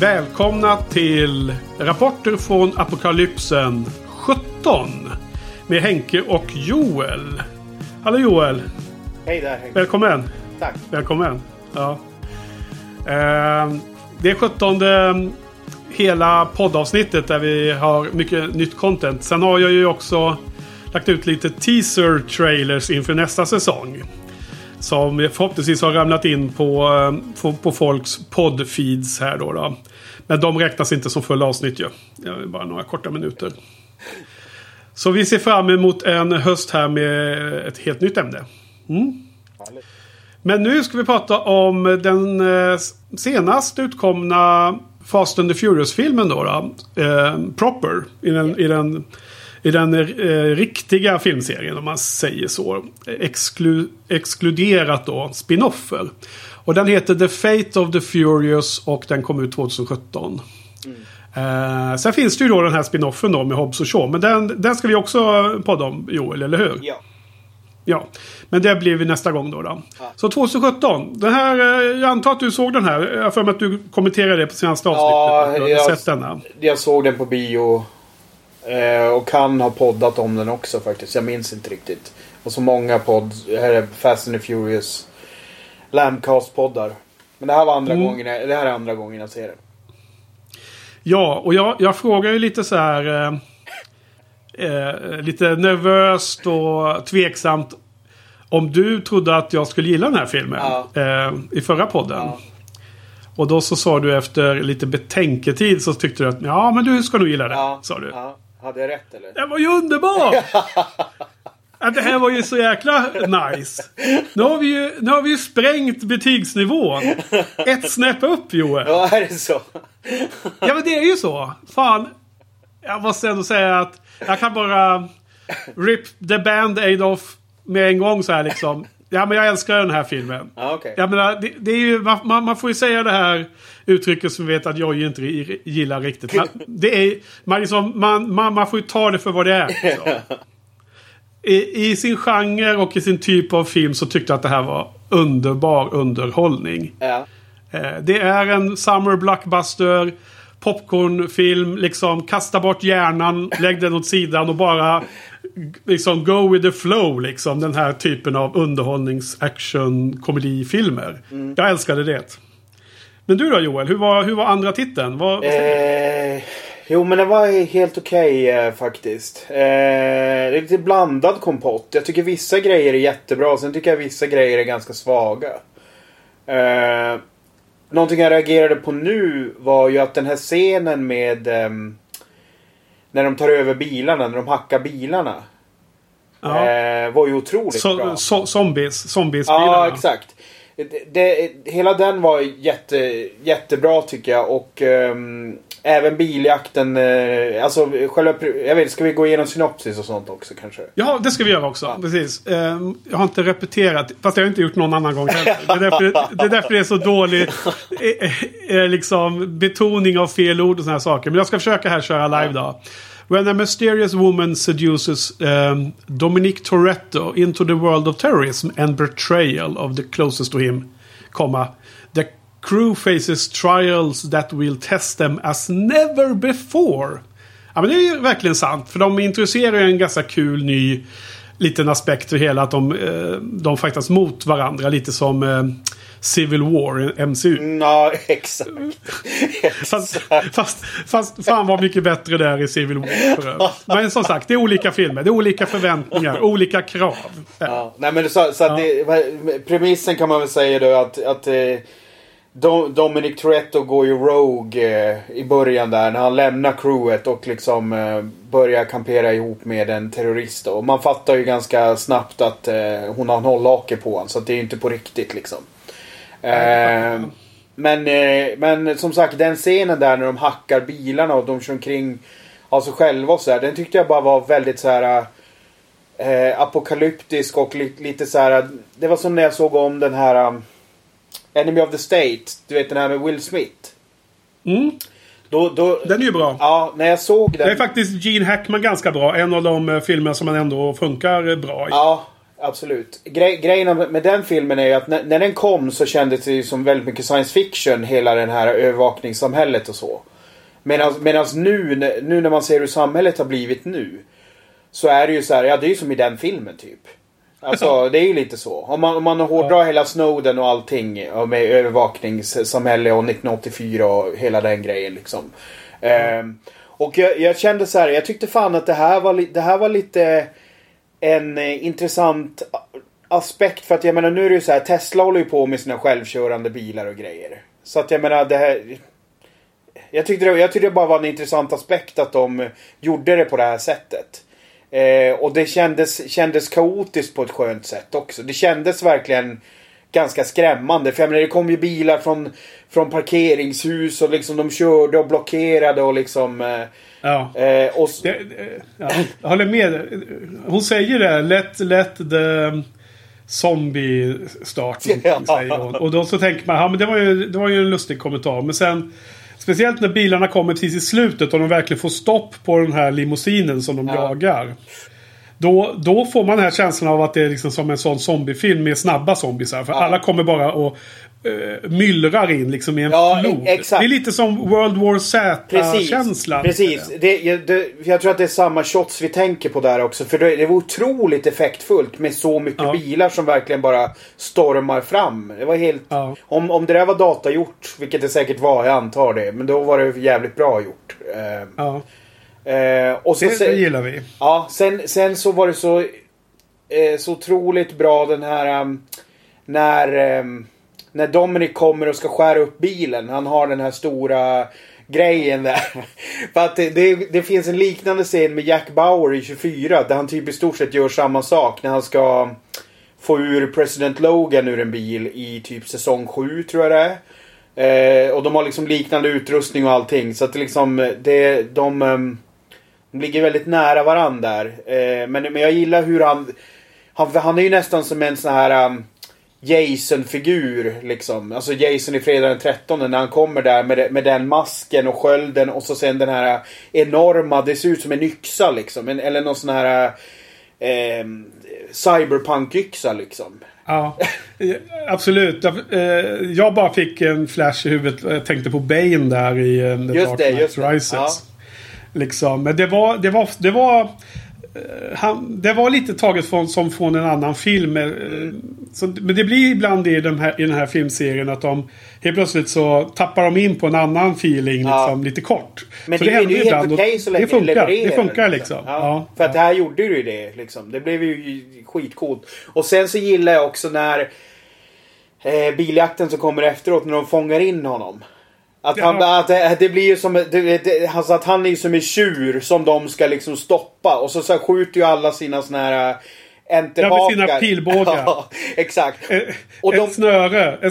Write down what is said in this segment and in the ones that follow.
Välkomna till Rapporter från Apokalypsen 17 med Henke och Joel. Hallå Joel. Hej där Henke. Välkommen. Tack. Välkommen. Ja. Det är 17:e hela poddavsnittet där vi har mycket nytt content. Sen har jag ju också lagt ut lite teaser-trailers inför nästa säsong. Som förhoppningsvis har ramlat in på folks poddfeeds här då. Men de räknas inte som fulla avsnitt ju. Det är bara några korta minuter. Så vi ser fram emot en höst här med ett helt nytt ämne. Mm. Men nu ska vi prata om den senast utkomna Fast and the Furious-filmen då. Proper i den riktiga filmserien, om man säger så, exkluderat då spin-offer. Och den heter The Fate of the Furious och den kom ut 2017. Sen finns det ju då den här spin-offen då med Hobbs och Shaw, men den ska vi också podda om, Joel, eller hur? Ja. Ja, men det blir vi nästa gång då. Ja. Så 2017, den här, jag antar att du såg den här, jag för mig att du kommenterade det på senaste avsnittet. Ja, jag såg den på bio. Och kan ha poddat om den också faktiskt. Jag minns inte riktigt. Och så många här är Fast and the Furious Lamcast-poddar. Men det här var andra gången jag ser det. Ja, och jag frågar ju lite så här lite nervöst och tveksamt om du trodde att jag skulle gilla den här filmen i förra podden. Ja. Och då så sa du efter lite betänketid så tyckte du att ja, men du ska nog gilla det, sa du. Ja. Hade jag rätt eller? Det var ju underbart! Att det här var ju så jäkla nice. Nu har vi ju sprängt betygsnivån. Ett snäpp upp, Joel. Ja, är det så? Ja, men det är ju så. Fan, jag måste ändå säga att jag kan bara rip the band-aid off med en gång så här liksom. Ja, men jag älskar den här filmen. Ah, okay. Jag menar, det är ju, man får ju säga det här uttrycket som vet att jag ju inte gillar riktigt. Man får ju ta det för vad det är. Så. I sin genre och i sin typ av film så tyckte jag att det här var underbar underhållning. Ja. Det är en summer blockbuster, popcornfilm, liksom kasta bort hjärnan, lägg den åt sidan och bara liksom go with the flow, liksom den här typen av underhållnings-action-komedifilmer. Jag älskade det. Men du då Joel, hur var andra titeln? Jo, men det var helt okej faktiskt. Det är lite blandad kompott. Jag tycker vissa grejer är jättebra, sen tycker jag vissa grejer är ganska svaga. Någonting jag reagerade på nu var ju att den här scenen med när de tar över bilarna, när de hackar bilarna, var ju otroligt bra. Zombiesbilarna. Ja, exakt. Hela den var jättebra tycker jag. Och även biljakten, alltså själva, jag vet, ska vi gå igenom synopsis och sånt också kanske? Ja, det ska vi göra också, precis. Jag har inte repeterat, fast jag har inte gjort någon annan gång heller. Det är därför det är så dålig liksom betoning av fel ord och såna här saker. Men jag ska försöka här köra live då. When a mysterious woman seduces Dominic Toretto into the world of terrorism and betrayal of the closest to him, the crew faces trials that will test them as never before. Ja, men det är ju verkligen sant. För de introducerar ju en ganska kul ny liten aspekt för hela att de faktiskt mot varandra. Lite som Civil War, MCU. Ja, exakt. Fast fan var mycket bättre där i Civil War för övrigt. Men som sagt, det är olika filmer. Det är olika förväntningar, olika krav. Ja. Nej, men så det, premissen kan man väl säga då att Dominic Toretto går ju rogue i början där när han lämnar crewet och liksom börjar kampera ihop med en terrorist då. Och man fattar ju ganska snabbt att hon har en hållhake på honom, så att det är ju inte på riktigt liksom. Men som sagt, den scenen där när de hackar bilarna och de kör omkring alltså själva och så här, den tyckte jag bara var väldigt så här apokalyptisk och lite så här. Det var som när jag såg om den här Enemy of the State, du vet den här med Will Smith. Mm. Då, den är ju bra. Ja, när jag såg den. Det är faktiskt Gene Hackman ganska bra. En av de filmer som man ändå funkar bra i. Ja, absolut. Grejen med den filmen är ju att när den kom så kändes det ju som väldigt mycket science fiction, hela den här övervakningssamhället och så. Medan nu när man ser hur samhället har blivit nu, så är det ju så här, ja det är ju som i den filmen typ. Alltså det är ju lite så. Om man hårdrar hela Snowden och allting med övervakningssamhälle och 1984 och hela den grejen liksom. Och jag kände så här, jag tyckte fan att det här var lite en intressant aspekt, för att jag menar nu är det ju så här, Tesla håller ju på med sina självkörande bilar och grejer. Så att jag menar det här, jag tyckte det bara var en intressant aspekt att de gjorde det på det här sättet. Och det kändes kaotiskt på ett skönt sätt också. Det kändes verkligen ganska skrämmande. För jag menar, det kom ju bilar från parkeringshus och liksom de körde och blockerade och liksom... Jag håller med. Hon säger det, let the zombie start. Och då så tänker man, ja men det var ju en lustig kommentar. Men sen... Speciellt när bilarna kommer precis i slutet och de verkligen får stopp på den här limousinen som de jagar. Då får man den här känslan av att det är liksom som en sån zombiefilm med snabba zombiesar. För alla kommer bara och myllrar in liksom i en flod. Exakt. Det är lite som World War Z-känslan. Precis. Jag tror att det är samma shots vi tänker på där också. För det var otroligt effektfullt med så mycket bilar som verkligen bara stormar fram. Det var helt... Ja. Om det där var datagjort, vilket det säkert var, jag antar det. Men då var det jävligt bra gjort. Ja. Och så, det gillar vi. Ja, sen så var det så otroligt bra den här när Dominic kommer och ska skära upp bilen. Han har den här stora grejen där. För att det finns en liknande scen med Jack Bauer i 24 där han typ i stort sett gör samma sak när han ska få ur President Logan ur en bil i typ säsong 7 tror jag det är. Och de har liksom liknande utrustning och allting. Så att liksom de ligger väldigt nära varandra där. Men jag gillar hur han är ju nästan som en sån här Jason-figur liksom. Alltså Jason i fredag den 13 när han kommer där med den masken och skölden. Och så sen den här enorma, det ser ut som en yxa liksom. Eller någon sån här cyberpunk-yxa liksom. Ja, absolut. Jag bara fick en flash i huvudet. Jag tänkte på Bane där i Dark Knight Rises. Ja. Liksom. Men det var lite taget från en annan film. Så, men det blir ibland i den här filmserien att de helt plötsligt så tappar de in på en annan feeling liksom, lite kort. Men så det händer ju ibland helt okej så länge det funkar liksom. Ja. För att det här gjorde ju det liksom. Det blev ju skitcoolt. Och sen så gillar jag också när biljakten som kommer efteråt när de fångar in honom. Att det blir ju som alltså att han är som en tjur som de ska liksom stoppa och så skjuter ju alla sina såna här enterhakar. Ja, sina pilbågar. Ja, exakt. Och ett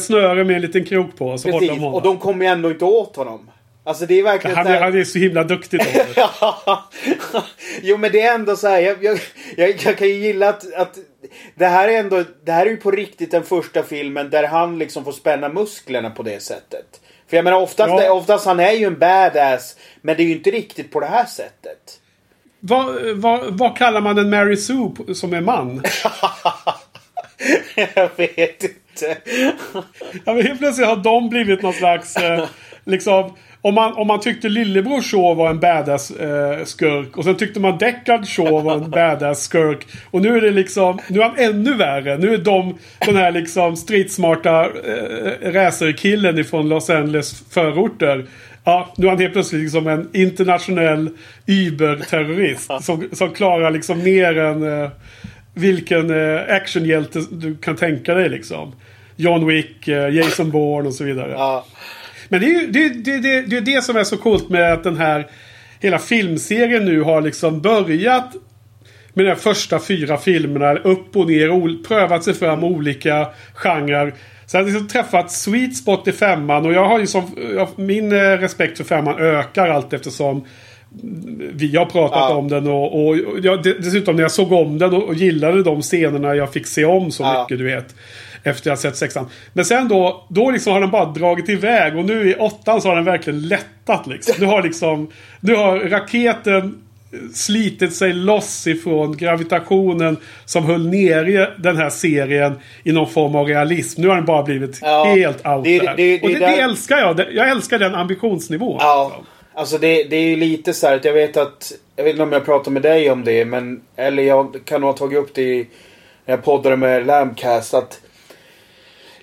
snöre med en liten krok på så bortom honom. Och de kommer ju ändå inte åt honom. Alltså det är verkligen han är så himla duktig då. Jo, men det är ändå så här, jag kan ju gilla att det här är ju på riktigt den första filmen där han liksom får spänna musklerna på det sättet. För jag menar, oftast han är ju en badass, men det är ju inte riktigt på det här sättet. Vad kallar man en Mary Sue som är man? Jag vet inte. Ja, men helt plötsligt har de blivit någon slags... liksom, om man tyckte Lillebror Shaw var en badass skurk och sen tyckte man Deckard Shaw var en badass skurk och nu är det liksom, nu är han ännu värre, nu är den här liksom stridsmarta racerkillen ifrån Los Angeles förorter, ja, nu är han helt plötsligt liksom en internationell Uber-terrorist som klarar liksom mer än vilken actionhjälte du kan tänka dig liksom, John Wick, Jason Bourne och så vidare. Ja. Men det är det som är så coolt med att den här hela filmserien nu har liksom börjat med de första 4 filmerna upp och ner och prövat sig fram olika genrer Så jag har liksom träffat sweet spot i femman, och jag har ju som, min respekt för femman ökar allt eftersom vi har pratat om den, och jag, dessutom när jag såg om den och gillade de scenerna jag fick se om så mycket, du vet, efter jag sett sexan. Men sen då liksom har den bara dragit iväg, och nu i åttan så har den verkligen lättat liksom. Nu har raketen slitit sig loss ifrån gravitationen som höll nere den här serien i någon form av realism. Nu har den bara blivit helt out där. Det älskar jag. Jag älskar den ambitionsnivån. Ja. Liksom. Alltså det är ju lite så här att jag vet inte om jag pratar med dig om det, men eller jag kan nog ha tagit upp det när jag poddade med Lampcast, att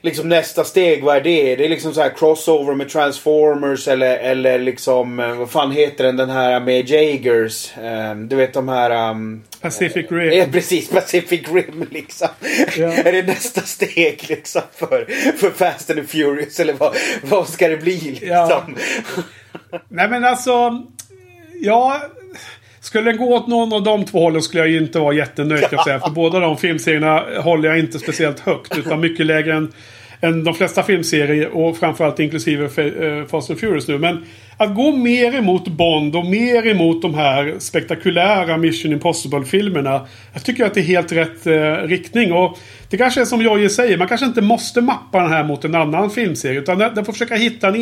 liksom nästa steg, vad är det? Det är liksom så här crossover med Transformers eller liksom, vad fan heter den här med Jaegers? Du vet de här... Pacific Rim. Ja, precis. Pacific Rim liksom. Ja. Är det nästa steg liksom för Fast and Furious? Eller vad ska det bli liksom? Ja. Nej men alltså... Ja... Skulle den gå åt någon av de två hållen skulle jag ju inte vara jättenöjd, jag säga, för båda de filmserierna håller jag inte speciellt högt, utan mycket lägre än de flesta filmserier, och framförallt inklusive Fast and Furious nu. Men att gå mer emot Bond och mer emot de här spektakulära Mission Impossible-filmerna, jag tycker att det är helt rätt riktning, och det kanske är som jag säger, man kanske inte måste mappa den här mot en annan filmserie, utan den får försöka hitta en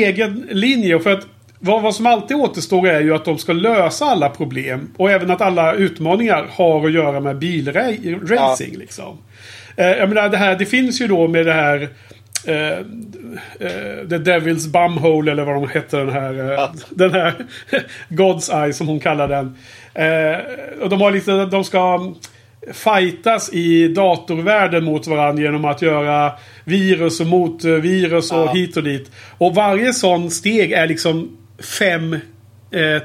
egen linje, för att vad som alltid återstår är ju att de ska lösa alla problem, och även att alla utmaningar har att göra med bilracing liksom. Jag menar, det finns ju då med det här The Devil's Bumhole, eller vad de heter, den här God's Eye som hon kallar den. Och de har lite, de ska fightas i datorvärlden mot varandra genom att göra virus och mot virus och hit och dit. Och varje sån steg är liksom 5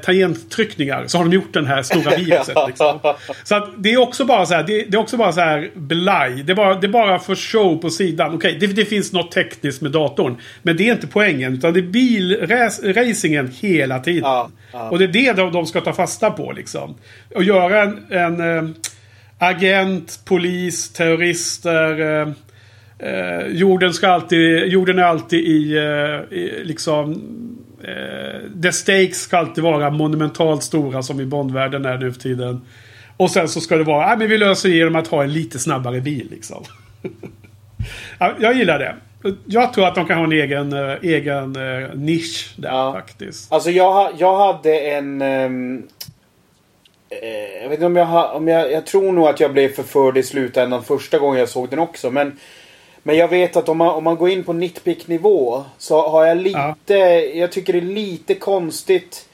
tangenttryckningar, så har de gjort den här stora viruset liksom. Så att det är också bara så här, det är också bara så här blaj. Det är bara för show på sidan. Okej, det finns något tekniskt med datorn, men det är inte poängen, utan det är bilracingen hela tiden. Och det är det de ska ta fasta på liksom. Och göra en agent, polis, terrorister, jorden är alltid i liksom, the stakes ska alltid vara monumentalt stora, som i Bondvärlden är nu för tiden. Och sen så ska det vara, men vi löser genom att ha en lite snabbare bil liksom. Jag gillar det. Jag tror att de kan ha en egen nisch där faktiskt. Alltså jag hade en... jag vet inte jag tror nog att jag blev förförd i slutändan första gången jag såg den också, men jag vet att om man går in på nitpick-nivå så har jag lite, jag tycker det är lite konstigt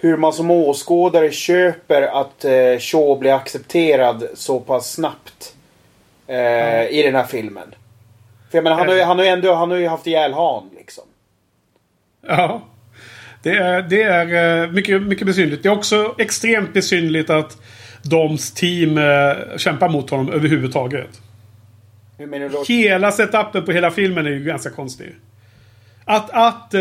hur man som åskådare köper att Shaw blir accepterad så pass snabbt i den här filmen. För jag menar, han har ju haft ihjäl han liksom. Ja. Det är mycket, mycket besynligt. Det är också extremt besynligt att Doms team kämpar mot honom överhuvudtaget. Hur menar du då? Hela setupen på hela filmen är ju ganska konstig. Att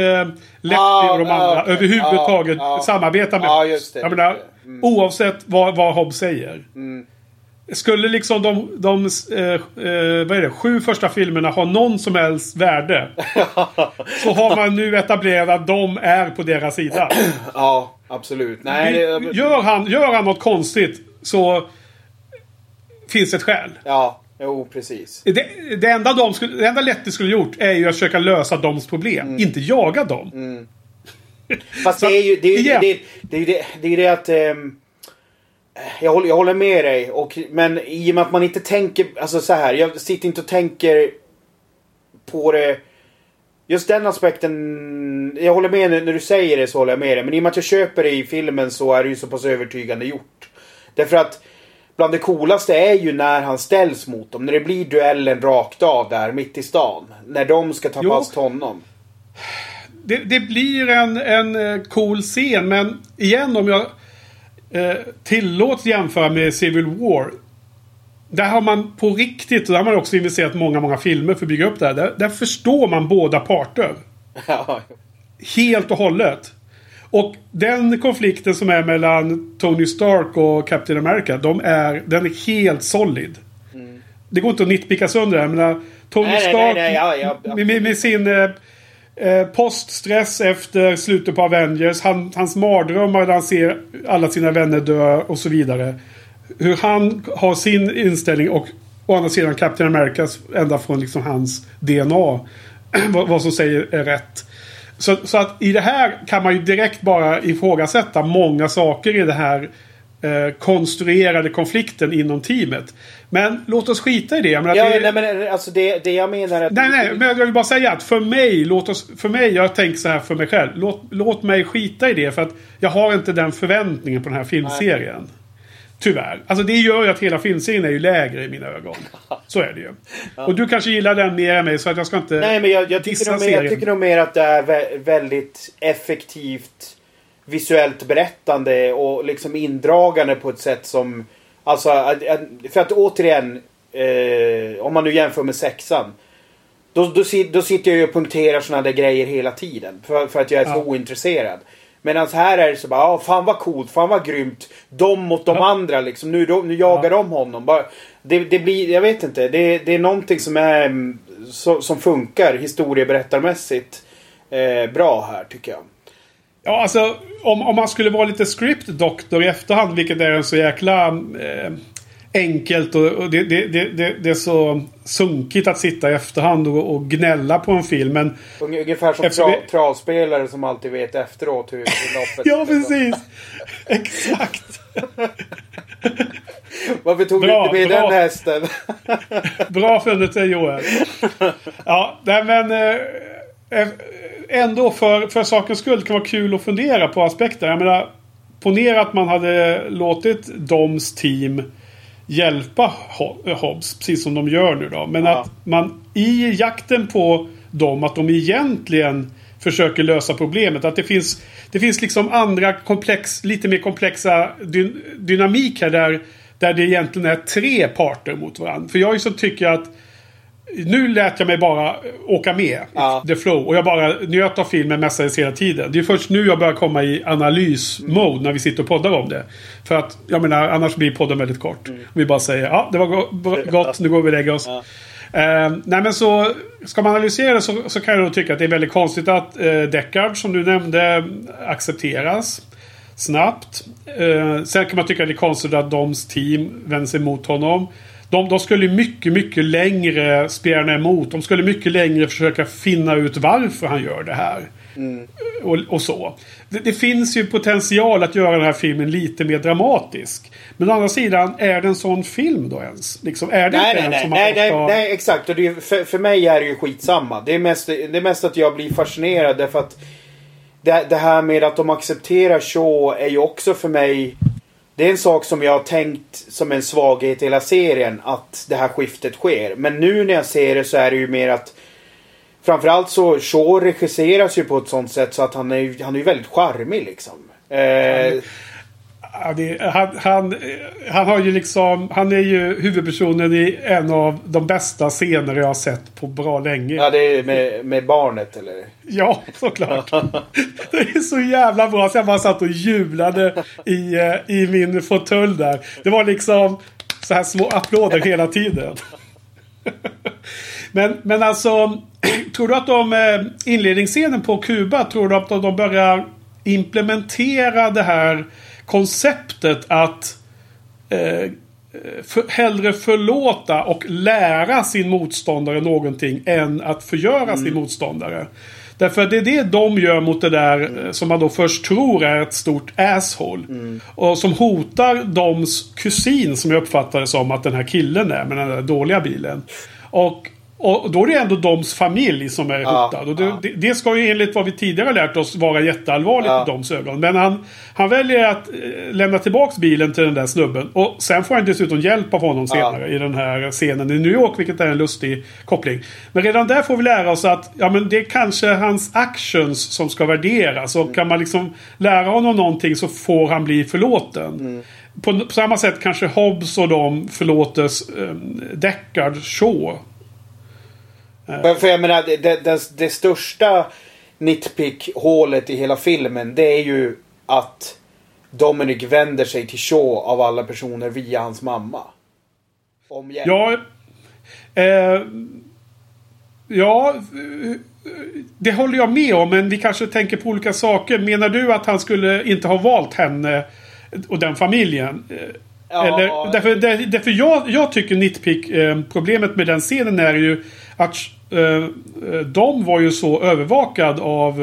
Letty och de andra överhuvudtaget samarbetar med Hobbs. Jag menar, oavsett vad Hobbs säger. Mm. Skulle liksom vad är det, 7 första filmerna ha någon som helst värde, så har man nu etablerat att de är på deras sida. Ja, absolut. Nej, gör han något konstigt så finns ett skäl. Ja, jo, precis. Det enda Letty skulle gjort är ju att försöka lösa doms problem, inte jaga dem. Mm. Fast så, det är ju det att... Jag håller med dig, men i och med att man inte tänker, alltså så här, jag sitter inte och tänker på det, just den aspekten, jag håller med när du säger det, så håller jag med dig, men i och med att jag köper det i filmen så är det ju så pass övertygande gjort. Därför att bland det coolaste är ju när han ställs mot dem, när det blir duellen rakt av där mitt i stan, när de ska ta fast honom. Det blir en cool scen, men igen, om jag tillåts jämföra med Civil War, där har man på riktigt, och där har man också investerat många filmer för att bygga upp det här, där förstår man båda parter helt och hållet, och den konflikten som är mellan Tony Stark och Captain America, den är helt solid. det går inte att nitpicka sönder det här, men Tony Stark med sin poststress efter slutet på Avengers, hans mardrömmar där han ser alla sina vänner dö och så vidare, hur han har sin inställning, och å andra sidan Captain Americas ända från liksom hans DNA vad som säger är rätt. Så att i det här kan man ju direkt bara ifrågasätta många saker i det här konstruerade konflikten inom teamet. Men låt oss skita i det. Jag menar, men jag vill bara säga att jag tänker så här för mig själv. Låt mig skita i det, för att jag har inte den förväntningen på den här filmserien. Nej. Tyvärr. Alltså det gör ju att hela filmserien är ju lägre i mina ögon. Så är det ju. Ja. Och du kanske gillar den mer än mig, så att jag ska inte... Nej, men jag tycker nog mer att det är väldigt effektivt visuellt berättande och liksom indragande på ett sätt som... Alltså, för att återigen, om man nu jämför med sexan, då sitter jag ju och punkterar sådana där grejer hela tiden. För att jag är så ointresserad. Medan här är det så bara, fan vad coolt, fan vad grymt, de mot de andra liksom, nu jagar de honom bara, det blir, jag vet inte, det är någonting som är som funkar historieberättarmässigt bra här, tycker jag. Ja, alltså om man skulle vara lite scriptdoktor i efterhand, vilket är en så jäkla enkelt och det är så sunkigt att sitta i efterhand och gnälla på en film, men ungefär som travspelare som alltid vet efteråt hur loppet ja, precis. Exakt. Varför tog du inte med den hästen? Bra funnet, Joel. Ja, men ändå för sakens skull kan vara kul att fundera på aspekter. Jag menar, ponera att man hade låtit Doms team hjälpa Hobbs, precis som de gör nu då, men att man i jakten på dem, att de egentligen försöker lösa problemet, att det finns liksom andra lite mer komplexa dynamiker där det egentligen är tre parter mot varandra. För jag ju så tycker att nu lät jag mig bara åka med the flow, och jag bara njöt av filmen mestadels hela tiden. Det är först nu jag börjar komma i analysmode när vi sitter och poddar om det. För att, jag menar, annars blir podden väldigt kort. Vi bara säger, det var gott, nu går vi och lägger oss. Nej, men så ska man analysera det, så kan jag nog tycka att det är väldigt konstigt att Deckard, som du nämnde, accepteras snabbt. Sen kan man tycka att det är konstigt att Doms team vänder sig mot honom. De skulle mycket, mycket längre spjärna emot. De skulle mycket längre försöka finna ut varför han gör det här. Och så. Det finns ju potential att göra den här filmen lite mer dramatisk. Men å andra sidan, är det en sån film då ens? Liksom, är det nej, exakt. Och det, för mig är det ju skitsamma. Det är mest att jag blir fascinerad. Därför att det här med att de accepterar Shaw är ju också för mig... Det är en sak som jag har tänkt som en svaghet i hela serien, att det här skiftet sker. Men nu när jag ser det så är det ju mer att framförallt så Shaw regisseras ju på ett sånt sätt så att han är ju väldigt charmig liksom. Han har ju liksom, han är ju huvudpersonen i en av de bästa scener jag har sett på bra länge. Ja, det är med barnet, eller? Ja, såklart. Det är så jävla bra, så jag bara satt och jublade i min fåtölj där. Det var liksom så här små applåder hela tiden. Men alltså, tror du att de inledningsscenen på Kuba, tror du att de börjar implementera det här konceptet att hellre förlåta och lära sin motståndare någonting än att förgöra sin motståndare? Därför det är det de gör mot det där som man då först tror är ett stort asshole. Och som hotar Doms kusin, som jag uppfattar det som att den här killen är med den där dåliga bilen. Och då är det ändå Doms familj som är hotad. Och det ska ju enligt vad vi tidigare lärt oss vara jätteallvarligt i Doms ögon. Men han väljer att lämna tillbaks bilen till den där snubben. Och sen får han dessutom hjälp av honom senare i den här scenen i New York, vilket är en lustig koppling. Men redan där får vi lära oss att men det är kanske hans actions som ska värderas. Och kan man liksom lära honom någonting så får han bli förlåten. På samma sätt kanske Hobbs och de förlåtes Deckard Shaw. För jag menar, det största nitpick-hålet i hela filmen, det är ju att Dominic vänder sig till Shaw av alla personer via hans mamma. Om hjälp. Ja, Ja, det håller jag med om, men vi kanske tänker på olika saker. Menar du att han skulle inte ha valt henne och den familjen? Ja. Eller, därför jag tycker nitpick, problemet med den scenen är ju att de var ju så övervakad av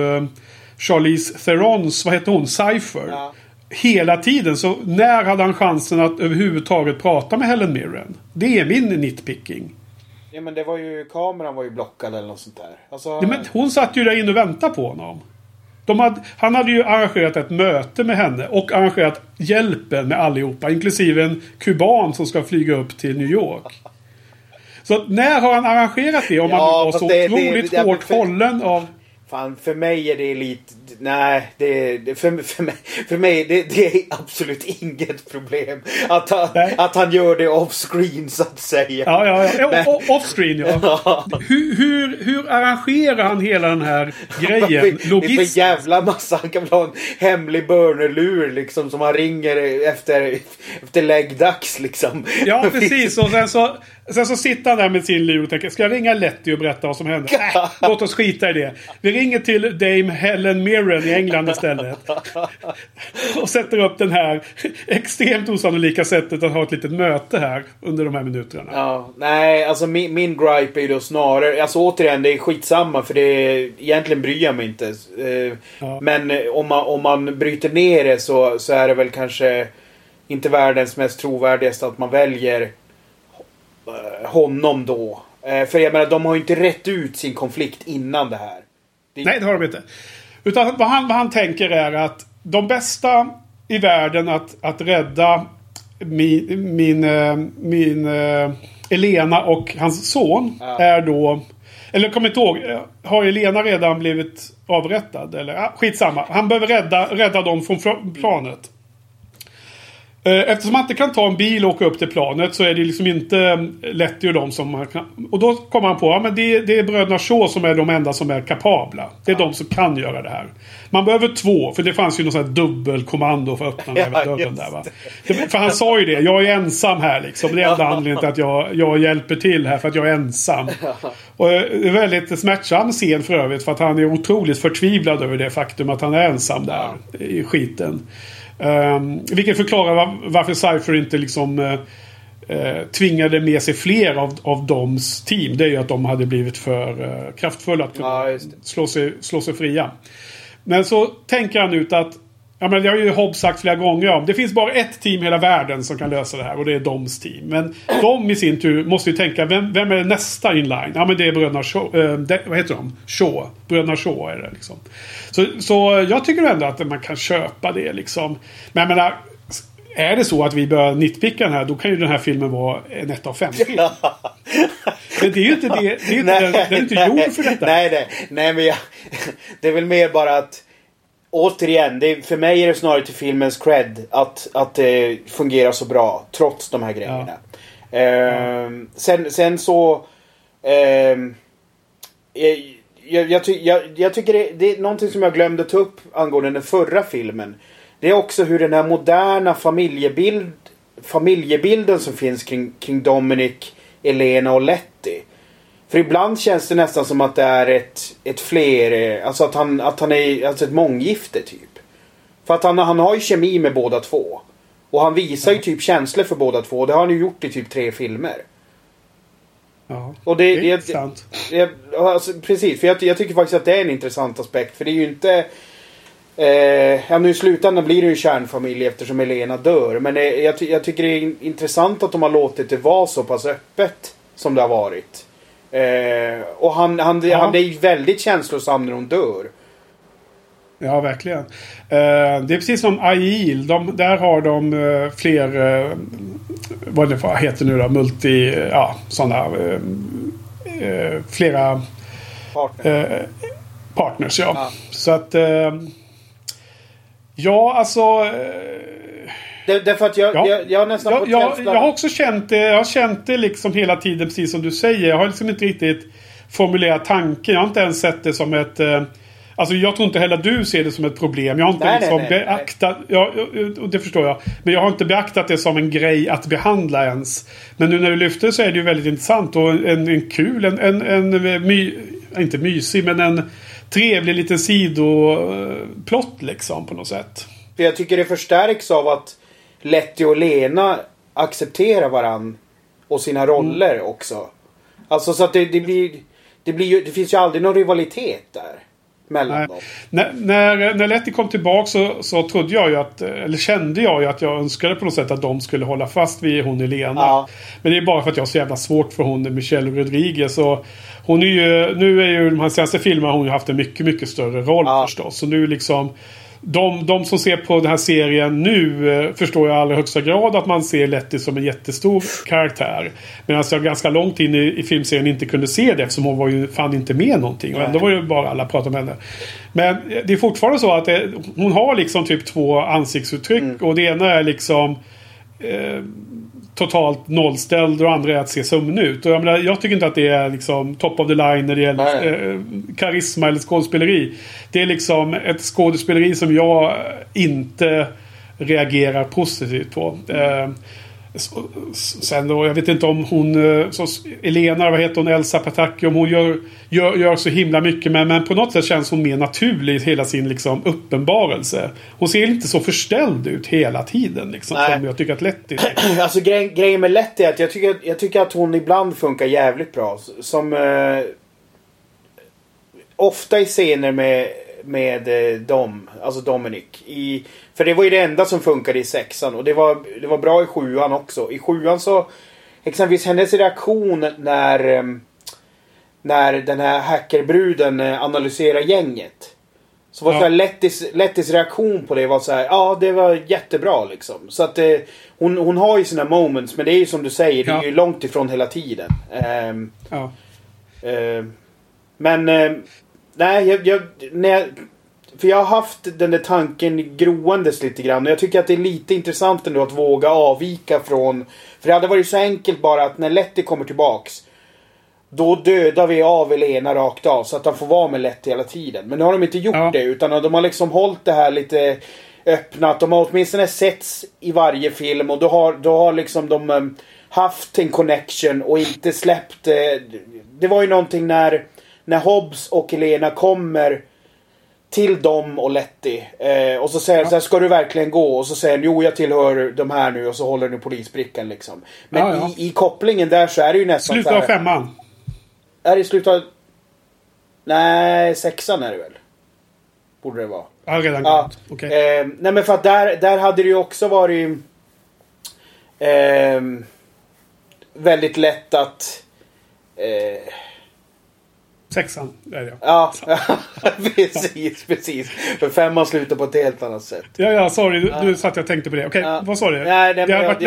Charlize Therons, vad heter hon, Cypher, ja, hela tiden. Så när hade han chansen att överhuvudtaget prata med Helen Mirren? Det är min nitpicking. Ja, men det var ju, kameran var ju blockad eller något sånt där. Alltså... Nej, men hon satt ju där inne och väntade på honom. Han hade ju arrangerat ett möte med henne och arrangerat hjälpen med allihopa, inklusive en kuban som ska flyga upp till New York. Så när har han arrangerat det, om han var så otroligt hårt hållen av... Fan, för mig är det lite... Nej, för mig det är absolut inget problem att han gör det off-screen, så att säga. Ja. Off-screen, ja. Hur arrangerar han hela den här grejen? Det är för jävla massa. Han kan väl ha en hemlig burnerlur liksom, som han ringer efter läggdags liksom. Ja, precis. Och sen så sitter han där med sin lur och tänker, ska jag ringa Letty och berätta vad som hände? Låt oss skita i det. Vi ringer till Dame Helen Mirren i England istället. Och sätter upp den här extremt osannolika sättet att ha ett litet möte här under de här minuterna. Ja, nej, alltså min gripe är då snarare, alltså återigen, det är skitsamma, för det är, egentligen bryr jag mig inte. Men om man bryter ner det så är det väl kanske inte världens mest trovärdigaste att man väljer honom då. För jag menar, de har ju inte rätt ut sin konflikt innan det här. Nej, det har de inte. Utan vad han tänker är att de bästa i världen att rädda min Elena och hans son är då... Eller kom inte ihåg, har Elena redan blivit avrättad? Eller, skitsamma, han behöver rädda dem från planet. Eftersom man inte kan ta en bil och åka upp till planet, så är det liksom inte lätt ju dem som man kan. Och då kommer han på att det är bröderna Shaw som är de enda som är kapabla. Det är de som kan göra det här. Man behöver två, för det fanns ju någon sån här dubbelkommando för att öppna den här dörren där, va? För han sa ju det, jag är ensam här liksom. Det är enda anledningen till att jag hjälper till här, för att jag är ensam. Och det är väldigt smärtsam scen för övrigt, för att han är otroligt förtvivlad över det faktum att han är ensam där i skiten. Vilket förklarar varför Cypher inte liksom tvingade med sig fler av doms team. Det är ju att de hade blivit för kraftfulla att slå sig fria. Men så tänker han ut att, ja, men det har ju Hobbs sagt flera gånger om, det finns bara ett team i hela världen som kan lösa det här, och det är doms team. Men de i sin tur måste ju tänka, vem är nästa inline? Ja, men det är bröderna Shaw, vad heter de? Shaw, bröderna Shaw är det liksom. Så jag tycker ändå att man kan köpa det liksom. Men jag menar, är det så att vi börjar nitpicka den här, då kan ju den här filmen vara en 1 av 5-film. Men det är ju inte det, det är inte gjord för detta. Nej, men det är väl mer bara att, återigen, för mig är det snarare till filmens cred att det fungerar så bra trots de här grejerna. Sen så jag tycker det är någonting som jag glömde ta upp angående den förra filmen. Det är också hur den här moderna familjebilden som finns kring Dominic, Elena och Letty. För ibland känns det nästan som att det är ett fler... Alltså att han är, alltså, ett månggifte typ. För att han har ju kemi med båda två. Och han visar ju typ känslor för båda två. Det har han ju gjort i typ 3 filmer. Ja, och det är sant. Alltså, precis, för jag tycker faktiskt att det är en intressant aspekt. För det är ju inte... nu i slutändan blir det ju kärnfamilj eftersom Elena dör. Men jag tycker det är intressant att de har låtit det vara så pass öppet som det har varit. Och han blir väldigt känslosam när hon dör. Ja, verkligen. Det är precis som Aiel. Där har de fler vad heter nu då, flera partners, ja. Ja. Så att därför att jag nästan jag har också känt det liksom hela tiden, precis som du säger. Jag har liksom inte riktigt formulerat tanken. Jag har inte ens sett det som ett Alltså jag tror inte heller du ser det som ett problem. Jag har inte beaktat... Ja, det förstår jag. Men jag har inte beaktat det som en grej att behandla ens. Men nu när du lyfter så är det ju väldigt intressant. Och en kul, inte mysig, men en trevlig liten sidoplott liksom på något sätt. Jag tycker det förstärks av att Letty och Lena accepterar varann och sina roller också. Alltså så att det blir ju, det finns ju aldrig någon rivalitet där mellan dem. När Letty kom tillbaka så trodde jag ju att, eller kände jag ju att jag önskade på något sätt att de skulle hålla fast vid hon Elena. Ja. Men det är bara för att jag har så jävla svårt för hon Michelle Rodriguez, och hon är ju, nu är ju de här senaste filmerna hon har haft en mycket mycket större roll förstås. Så nu liksom de som ser på den här serien nu förstår jag i allra högsta grad att man ser Letty som en jättestor karaktär, medan jag ganska långt in i filmserien inte kunde se det, eftersom hon var ju fan inte med någonting. Och ändå var ju bara alla pratade om henne. Men det är fortfarande så att hon har liksom typ två ansiktsuttryck, och det ena är liksom totalt nollställd och andra är att se sömn ut. Och jag tycker inte att det är liksom top of the line när det gäller karisma eller skådespeleri. Det är liksom ett skådespeleri som jag inte reagerar positivt på. Sen då, jag vet inte om hon så Elena, vad heter hon, Elsa Pataki, om hon gör så himla mycket, men på något sätt känns hon mer naturlig i hela sin liksom uppenbarelse. Hon ser inte så förställd ut hela tiden liksom, som jag tycker att Letty alltså grejen med Letty är att jag tycker att hon ibland funkar jävligt bra som ofta i scener med dem, alltså Dominic för det var ju det enda som funkade i sexan, och det var bra i sjuan också. I sjuan så exempelvis hennes reaktion när den här hackerbruden analyserar gänget, så var så Lettys reaktion på det var så här, ja det var jättebra liksom. Så att hon har ju sina moments, men det är ju som du säger, det är ju långt ifrån hela tiden. Men nej, för jag har haft den där tanken groandes lite grann, och jag tycker att det är lite intressant ändå att våga avvika från, för det hade varit så enkelt bara att när Letty kommer tillbaks då dödar vi av Elena rakt av så att han får vara med Letty hela tiden. Men nu har de inte gjort det, utan de har liksom hållit det här lite öppnat. De har åtminstone setts i varje film, och då har liksom de haft en connection och inte släppt. Det var ju någonting när Hobbs och Elena kommer till dem och Letty och så säger så här, ska du verkligen gå? Och så säger han, jo jag tillhör de här nu, och så håller du polisbrickan liksom. Men I kopplingen där så är det ju nästan slutet av femman. Är det slutet av... Nej, sexan är det väl. Borde det vara. Ja, redan gått. Okej. Nej, men för att där hade det ju också varit väldigt lätt att... sexan, är det. Ja, precis. För femman slutar på ett helt annat sätt. Ja, sorry, du satt jag tänkte på det. Okej, vad sa du? Nej, det har varit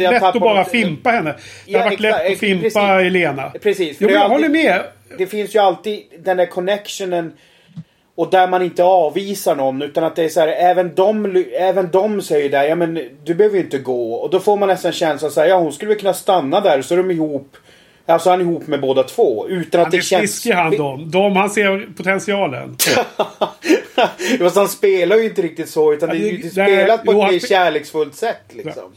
lätt att bara fimpa henne. Det har varit lätt att fimpa Elena. Precis. Jo, jag håller med. Det finns ju alltid den där connectionen, och där man inte avvisar någon, utan att det är så här, även de säger där, ja men du behöver ju inte gå. Och då får man nästan känslan så här, ja hon skulle väl kunna stanna där, så är de ihop. Alltså han är ihop med båda två. Utan att det känns... Han ser potentialen. Fast han spelar ju inte riktigt så. Utan det är ju spelat på ett mer kärleksfullt sätt. Liksom.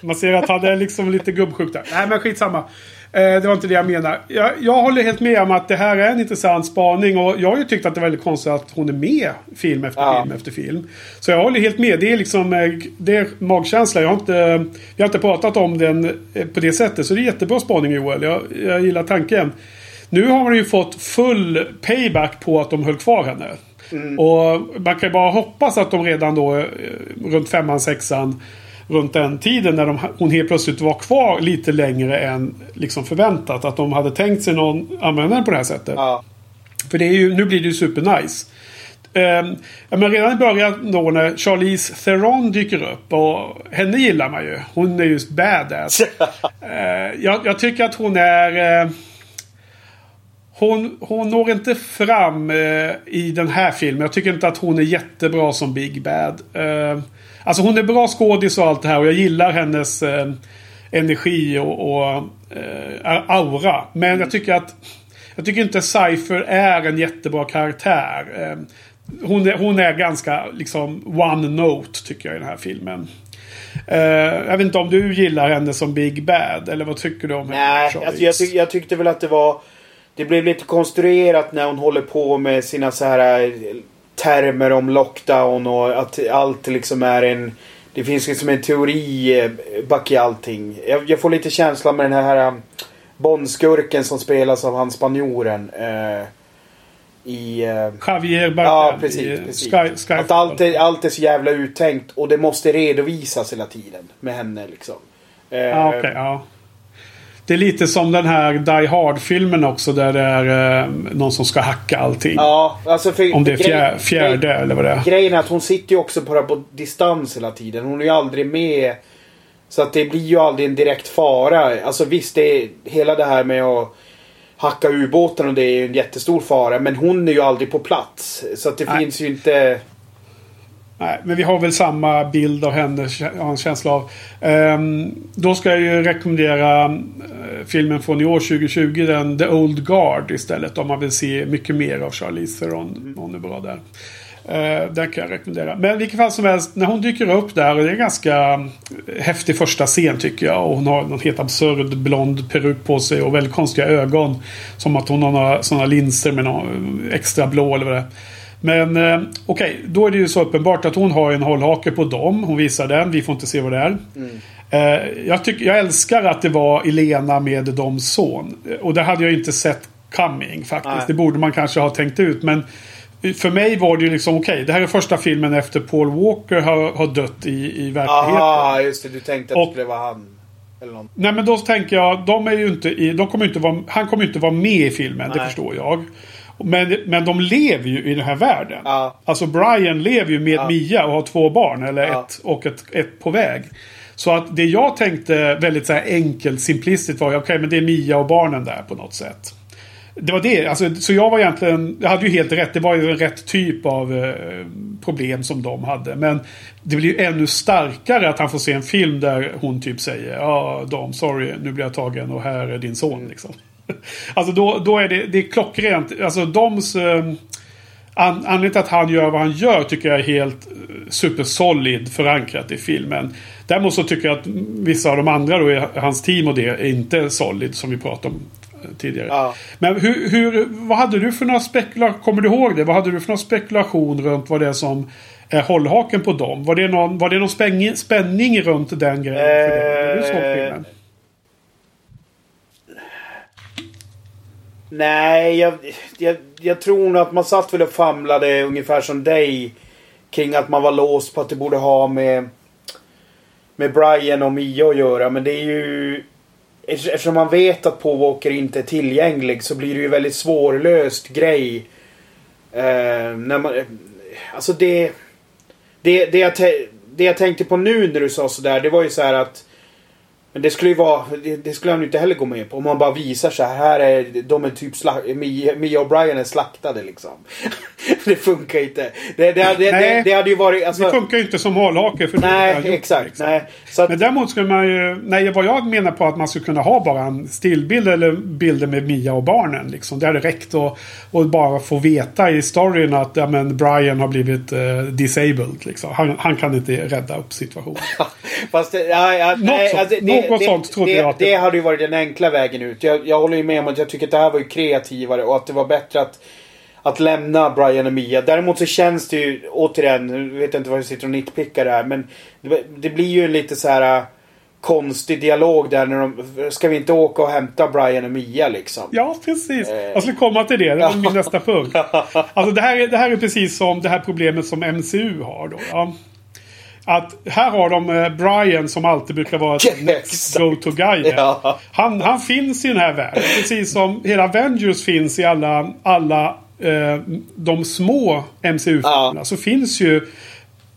Man ser att han är liksom lite gubbsjuk där. Nej men skitsamma. Det var inte det jag menar. Jag håller helt med om att det här är en intressant spaning. Och jag har ju tyckt att det var väldigt konstigt att hon är med film efter film efter film. Så jag håller helt med. Det är liksom, det är magkänsla. Jag har inte pratat om den på det sättet. Så det är jättebra spaning, Joel. Jag gillar tanken. Nu har man ju fått full payback på att de höll kvar henne. Och man kan ju bara hoppas att de redan då runt femman, sexan, runt den tiden när hon helt plötsligt var kvar lite längre än liksom förväntat, att de hade tänkt sig någon användare på det här sättet. För det är ju, nu blir det ju supernice. Men redan i början då när Charlize Theron dyker upp, och henne gillar man ju, hon är just badass. Jag tycker att hon är hon når inte fram i den här filmen. Jag tycker inte att hon är jättebra som Big Bad. Alltså hon är bra skådis och allt det här, och jag gillar hennes energi och aura. Men jag tycker att Jag tycker inte Cypher är en jättebra karaktär. Hon är ganska liksom one note tycker jag i den här filmen. Jag vet inte om du gillar henne som Big Bad eller vad tycker du om henne? Nej, jag tyckte väl att det blev lite konstruerat när hon håller på med sina så här termer om lockdown och att allt liksom är en, det finns liksom en teori bak i allting. Jag får lite känsla med den här Bondskurken som spelas av han spanjoren i Javier Bardem. Ja, precis. Sky att allt är så jävla uttänkt och det måste redovisas hela tiden med henne liksom. Det är lite som den här Die Hard-filmen också där det är någon som ska hacka allting. Ja, alltså för, om det är fjärde eller vad det är. Grejen är att hon sitter ju också bara på distans hela tiden. Hon är ju aldrig med. Så att det blir ju aldrig en direkt fara. Alltså visst, det är hela det här med att hacka ubåten och det är ju en jättestor fara. Men hon är ju aldrig på plats. Så att det finns ju inte... Nej, men vi har väl samma bild av henne, har en känsla av. Då ska jag ju rekommendera filmen från i år 2020, den The Old Guard istället, om man vill se mycket mer av Charlize Theron. Hon är bra där. Den kan jag rekommendera. Men vilket fall som helst, när hon dyker upp där, det är en ganska häftig första scen tycker jag. Och hon har någon helt absurd blond peruk på sig och väldigt konstiga ögon. Som att hon har några sådana linser med någon extra blå eller vad det är. Men okej, då är det ju så uppenbart att hon har en hållhake på dem. Hon visar den, vi får inte se vad det är. Jag älskar att det var Elena med doms son. Och det hade jag inte sett coming faktiskt. Nej. Det borde man kanske ha tänkt ut. Men för mig var det ju liksom okej, det här är första filmen efter Paul Walker har dött i verkligheten. Ja, just det, du tänkte att det skulle vara han. Nej, men då tänker jag, han kommer ju inte vara med i filmen. Nej. Det förstår jag. Men de lever ju i den här världen. Ja. Alltså Brian lever ju med Mia och har 2 barn eller ett på väg. Så att det jag tänkte väldigt så här enkelt, simplistiskt var okej, men det är Mia och barnen där på något sätt. Det var det. Alltså, så jag hade ju helt rätt. Det var ju en rätt typ av problem som de hade. Men det blir ju ännu starkare att han får se en film där hon typ säger sorry, nu blir jag tagen och här är din son liksom. Alltså då är det klockrent. Alltså anledningen till att han gör vad han gör tycker jag är helt supersolid förankrat i filmen. Däremot så tycker jag att vissa av de andra då i hans team och det är inte solid, som vi pratade om tidigare. Ja. Men vad hade du för några spekulation? Kommer du ihåg det? Vad hade du för någon spekulation runt vad det är som är hållhaken på dem? Var det någon spänning runt den grejen? För det är filmen. Nej, jag tror nog att man satt väl och famlade ungefär som dig kring att man var låst på att det borde ha med Brian och Mia att göra. Men det är ju, eftersom man vet att Paul Walker inte är tillgänglig, så blir det ju väldigt svårlöst grej. När man, alltså det jag tänkte på nu när du sa sådär, det var ju så här att men det skulle han inte heller gå med på. Om man bara visar så här är de är typ Mia och Brian är slaktade liksom. Det funkar inte. Det hade ju varit alltså... Det funkar ju inte som hållhake för nej, det exakt. Liksom. Nej. Så att... Men däremot skulle man ju vad jag menar på att man skulle kunna ha bara en stillbild eller bilder med Mia och barnen liksom. Det hade räckt och bara få veta i storyn att Brian har blivit disabled liksom. Han kan inte rädda upp situationen. Fast det hade ju varit den enkla vägen ut. Jag håller ju med om att jag tycker att det här var ju kreativare och att det var bättre att lämna Brian och Mia. Däremot så känns det ju återigen, jag vet inte vad jag sitter och nitpickar där, men det blir ju lite så här konstig dialog där när ska vi inte åka och hämta Brian och Mia liksom? Ja, precis. Jag skulle komma till det. Det var min nästa punkt. Alltså det här är precis som det här problemet som MCU har då. Ja. Att här har de Brian som alltid brukar vara go-to guy. Ja. Han finns i den här världen. Precis som hela Avengers finns i alla de små MCU-filmerna. Ja. Så finns ju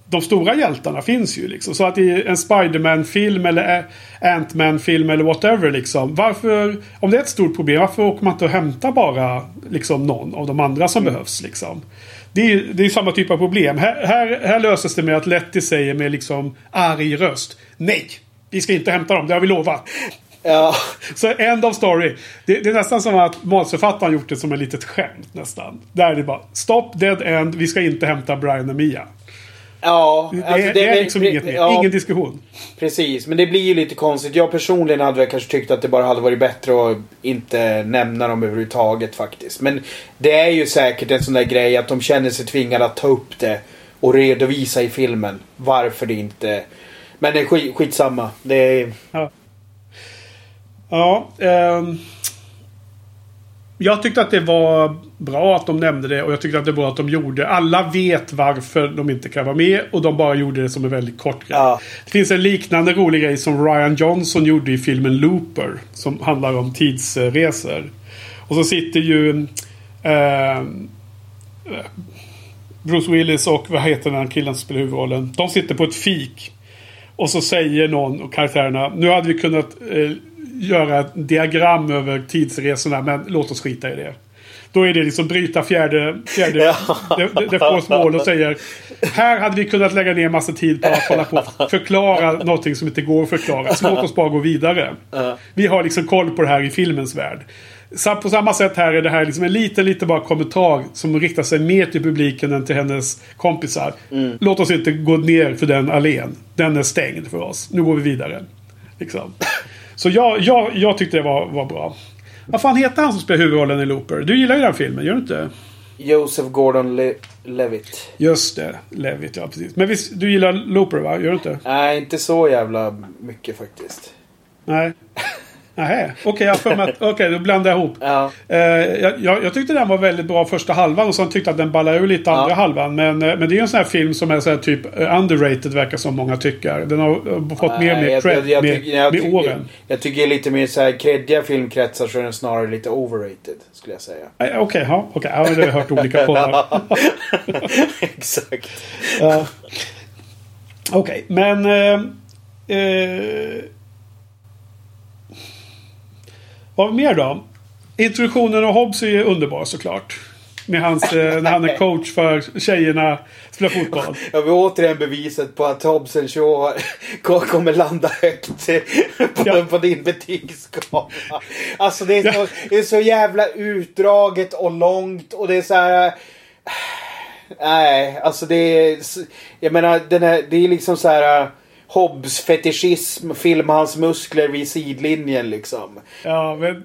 de stora hjältarna finns ju liksom. Så att i en Spider-Man-film eller Ant-Man-film eller whatever liksom. Varför, om det är ett stort problem, varför åker man inte och hämtar bara liksom någon av de andra som behövs liksom? Det är samma typ av problem. Här löses det med att Letty säger med liksom arg röst: nej, vi ska inte hämta dem, det har vi lovat. Ja. Så end of story. Det är nästan som att manusförfattaren gjort det som en litet skämt nästan. Där är det bara stopp, dead end, vi ska inte hämta Brian och Mia. Ja, alltså det är liksom inget mer. Ja, ingen diskussion. Precis, men det blir ju lite konstigt. Jag personligen hade väl kanske tyckt att det bara hade varit bättre att inte nämna dem överhuvudtaget faktiskt. Men det är ju säkert en sån där grej att de känner sig tvingade att ta upp det och redovisa i filmen varför det inte. Men det är skitsamma. Det är... Jag tyckte att det var bra att de nämnde det, och jag tyckte att det var bra att de gjorde. Alla vet varför de inte kan vara med, och de bara gjorde det som en väldigt kort grej. Ja. Det finns en liknande rolig grej som Ryan Johnson gjorde i filmen Looper, som handlar om tidsresor. Och så sitter ju Bruce Willis och vad heter den killen som spelar huvudrollen. De sitter på ett fik, och så säger någon och karaktärerna, nu hade vi kunnat göra ett diagram över tidsresorna, men låt oss skita i det. Då är det liksom bryta fjärde det fås mål, och säger här hade vi kunnat lägga ner massa tid på att hålla på och förklara någonting som inte går att förklara, så låt oss bara gå vidare. Vi har liksom koll på det här i filmens värld. Så på samma sätt här är det här liksom en lite bara kommentar som riktar sig mer till publiken än till hennes kompisar. Låt oss inte gå ner för den allén, den är stängd för oss, nu går vi vidare liksom. Så jag tyckte det var bra. Vad fan heter han som spelar huvudrollen i Looper? Du gillar ju den filmen, gör du inte? Joseph Gordon-Levitt. Just det, Levitt, ja precis. Men visst, du gillar Looper va, gör du inte? Nej, inte så jävla mycket faktiskt. Nej. Okej, då blandar jag ihop. Ja. Jag tyckte den var väldigt bra första halvan, och sen tyckte att den ballade ur lite andra halvan. Men det är ju en sån här film som är så här typ underrated, verkar som många tycker. Den har fått med åren. Jag tycker lite mer så här kreddiga filmkretsar, så är den snarare lite overrated skulle jag säga. Okej. Ja, det har jag hört olika poddar. Exakt. Okej, men... Vad mer då? Introduktionen av Hobbs är ju underbar såklart. Med hans, när han är coach för tjejerna spelar fotboll. Jag vill återigen beviset på att Hobbs och Shaw kommer landa högt på din betygsskala. Alltså det är så jävla utdraget och långt, och det är så här... Nej, alltså det är... Jag menar, det är liksom så här... Hobbs fetischism, filma hans muskler vid sidlinjen liksom. Ja, men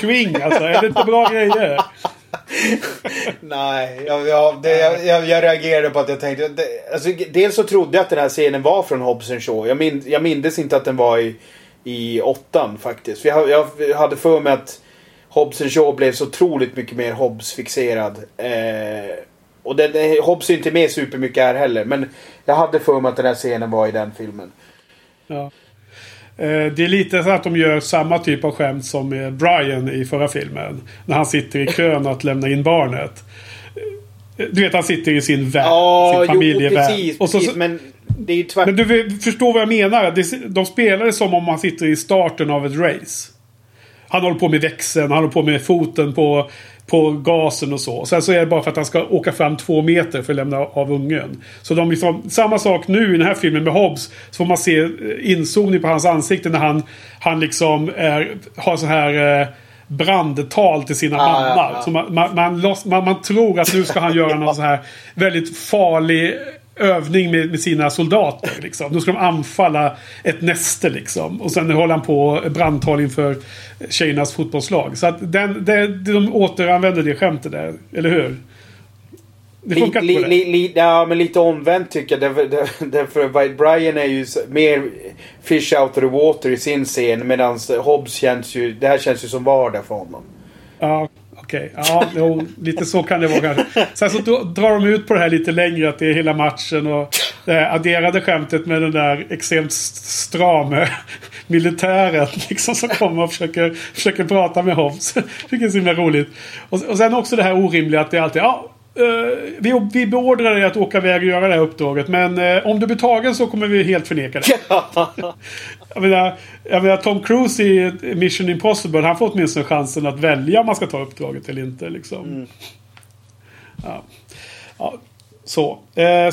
swing alltså, är det inte bra grejer? Nej, jag reagerade på att jag tänkte alltså, dels så trodde jag att den här scenen var från Hobbs och Shaw. Jag mindes inte att den var i åttan faktiskt. Jag hade för mig att Hobbs och Shaw blev så otroligt mycket mer Hobbs-fixerad. Och den Hobbs är inte med supermycket här heller. Men jag hade för mig att den här scenen var i den filmen. Ja. Det är lite så att de gör samma typ av skämt som Brian i förra filmen. När han sitter i kön att lämna in barnet. Du vet, han sitter i sin vän, sin familjevän. Precis, men det är ju tvärtom. Men du förstår vad jag menar. De spelar det som om han sitter i starten av ett race. Han håller på med växeln, han håller på med foten på gasen och så. Sen så är det bara för att han ska åka fram 2 meter för att lämna av ungen. Så de liksom, samma sak nu i den här filmen med Hobbs, så får man se inzoomning på hans ansikte när han liksom har så här brandtal till sina mammar. Så man tror att nu ska han göra någon så här väldigt farlig övning med sina soldater liksom. Då ska de anfalla ett näste liksom. Och sen håller han på brandtal inför tjejernas fotbollslag. Så att de återanvänder det skämtet där, eller hur? Det funkar på det. Ja, men lite omvänt tycker jag. Därför Brian är ju mer fish out of the water i sin scen, medan Hobbs känns ju som vardag för honom. Ja. Okej, ja, lite så kan det vara kanske. Sen så drar de ut på det här lite längre, att det är hela matchen, och det här adderade skämtet med den där extremt strame militären liksom, som kommer och försöker prata med Hobbs. Det är så himla roligt. Och sen också det här orimliga att det alltid vi beordrar dig att åka iväg och göra det här uppdraget, men om du blir tagen så kommer vi helt förneka det. Jag menar Tom Cruise i Mission Impossible, han får åtminstone chansen att välja om man ska ta uppdraget eller inte liksom. Så.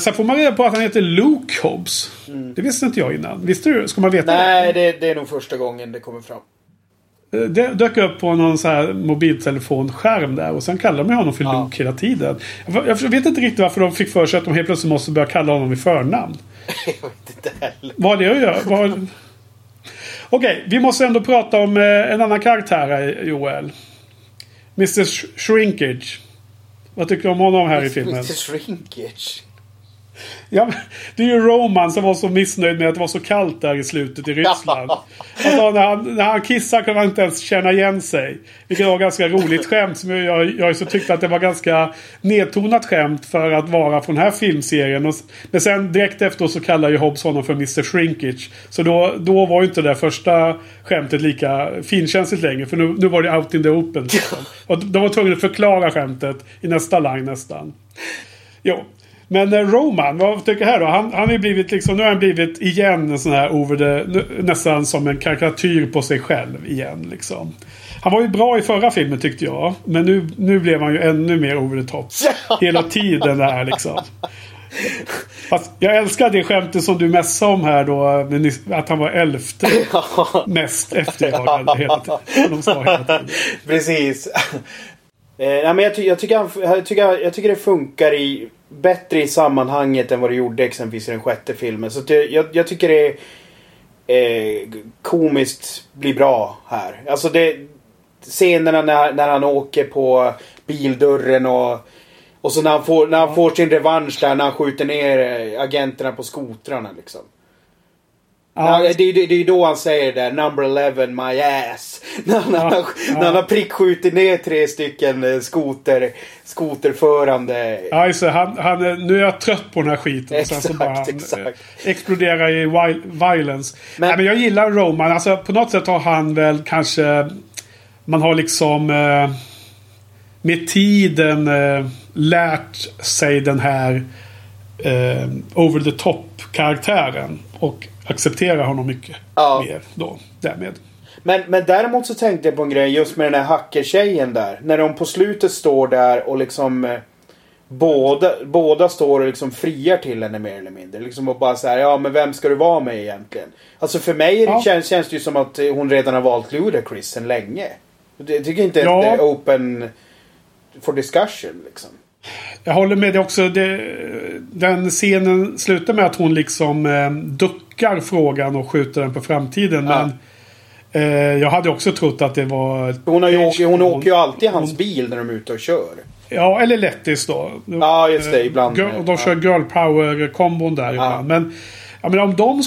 Sen får man reda på att han heter Luke Hobbs. Det visste inte jag innan. Visste du? Ska man veta? Nej, det är nog första gången det kommer fram. det dök upp på någon så här mobiltelefonskärm där, och sen kallar de honom för Luke hela tiden. Jag vet inte riktigt varför de fick för sig att de helt plötsligt måste börja kalla honom i förnamn. Jag vet inte heller. Vad det gör? Vad... Okej, vi måste ändå prata om en annan karaktär här, Joel. Mr. Shrinkage. Vad tycker du om honom här i filmen? Mr. Shrinkage? Ja, det är ju Roman som var så missnöjd med att det var så kallt där i slutet i Ryssland. Alltså, när han kissade kunde han inte ens känna igen sig. Vilket var ganska roligt skämt. Som jag så tyckte att det var ganska nedtonat skämt för att vara från den här filmserien. Men sen direkt efter så kallar ju Hobbs honom för Mr. Shrinkage. Så då var ju inte det första skämtet lika finkänsligt längre. För nu var det out in the open. Liksom. Och de var tvungna att förklara skämtet i nästa line nästan. Jo. Men Roman, vad tycker jag här då? Han har blivit liksom, nu har han blivit igen en sån här nästan som en karikatyr på sig själv igen liksom. Han var ju bra i förra filmen tyckte jag, men nu blev han ju ännu mer over the top hela tiden där liksom. Fast jag älskar det skämtet som du mässade om här då, att han var 11:e mest efterjagad hela tiden. De sa hela tiden. Precis. Nej, men jag tycker det funkar bättre i sammanhanget än vad det gjorde exempelvis i den sjätte filmen. Så jag tycker det komiskt blir bra här. Alltså scenerna när han åker på bildörren och så när han får sin revansch där, när han skjuter ner agenterna på skotrarna liksom. Ja. Det är då han säger det där, number 11 my ass, när han har prickskjutit ner 3 stycken skoterförande. Ja, just det. Nu är jag trött på den här skiten. Exakt, sen så bara exploderar i violence. Men jag gillar Roman. Alltså, på något sätt har han väl kanske, man har liksom med tiden lärt sig den här over the top-karaktären och acceptera honom mycket mer då, därmed. Men däremot så tänkte jag på en grej just med den här hackertjejen där. När de på slutet står där och liksom båda står och liksom friar till henne mer eller mindre. Liksom och bara så här, ja men vem ska du vara med egentligen? Alltså för mig känns det ju som att hon redan har valt Ludacris sedan länge. Jag tycker inte att det är open for discussion liksom. Jag håller med dig också. Den scenen slutar med att hon liksom duckar frågan och skjuter den på framtiden. Men jag hade också trott att det var... Hon åker ju alltid hans bil när de är ute och kör. Ja, eller Lettis då. Ja, just det, ibland. De kör girl power-kombon där ibland. Men... Ja, men om de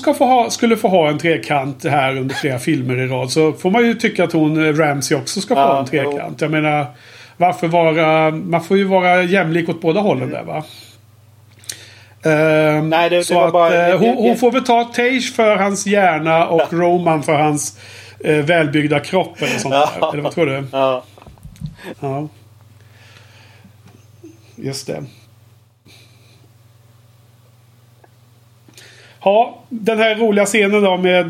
skulle få ha en trekant här under flera filmer i rad, så får man ju tycka att hon Ramsey också ska få ha en trekant. Jag menar... man får ju vara jämlik åt båda hållen där, va? Nej, det så att bara, hon får väl ta Tage för hans hjärna och Roman för hans välbyggda kropp eller sånt där. Eller vad tror du? Ja. Just det. Ja, den här roliga scenen då med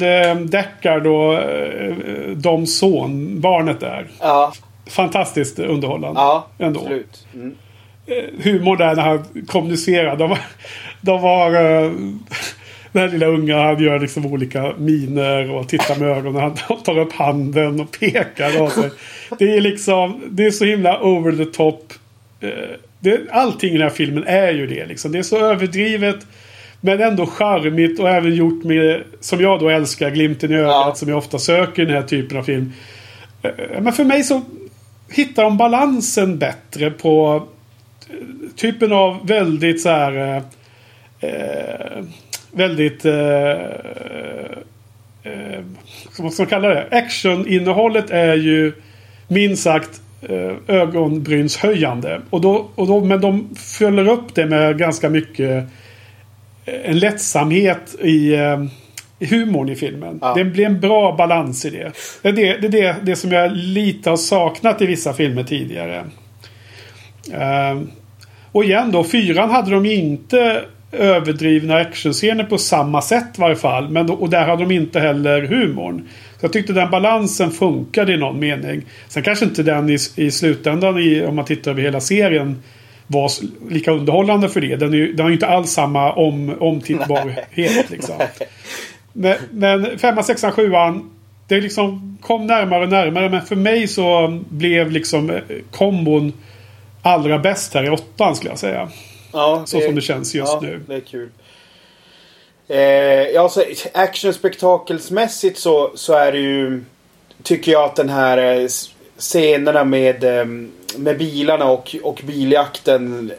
Deckard och Doms son, barnet där. Ja. Fantastiskt underhållande. Ja, ändå. Absolut. Mm. Humor där när han kommunicerar. Den här lilla unga, han gör liksom olika miner och tittar med ögonen. Han tar upp handen och pekar. Och så. Det är liksom, det är så himla over the top. Allting i den här filmen är ju det. Liksom. Det är så överdrivet. Men ändå charmigt och även gjort med, som jag då älskar, glimten i ögat som jag ofta söker i den här typen av film. Men för mig så hittar de balansen bättre på typen av väldigt så här väldigt vad ska man kalla det? Action-innehållet är ju minst sagt ögonbrynshöjande och då, men de följer upp det med ganska mycket en lättsamhet i humorn i filmen. Ja. Det blir en bra balans i det. Det är det som jag lite har saknat i vissa filmer tidigare. Och igen då, 4 hade de inte överdrivna actionscener på samma sätt i varje fall. Men och där hade de inte heller humorn. Så jag tyckte den balansen funkade i någon mening. Sen kanske inte den i slutändan, om man tittar över hela serien, var lika underhållande för det. Den är ju inte alls samma omtittbarhet liksom. Men 5, 6, 7 det liksom kom närmare och närmare, men för mig så blev liksom kombon allra bäst här i 8:an skulle jag säga. Ja, så som det känns just nu. Det är kul. Ja, så actionspektakelsmässigt så är det ju, tycker jag att den här scenerna med bilarna och biljakten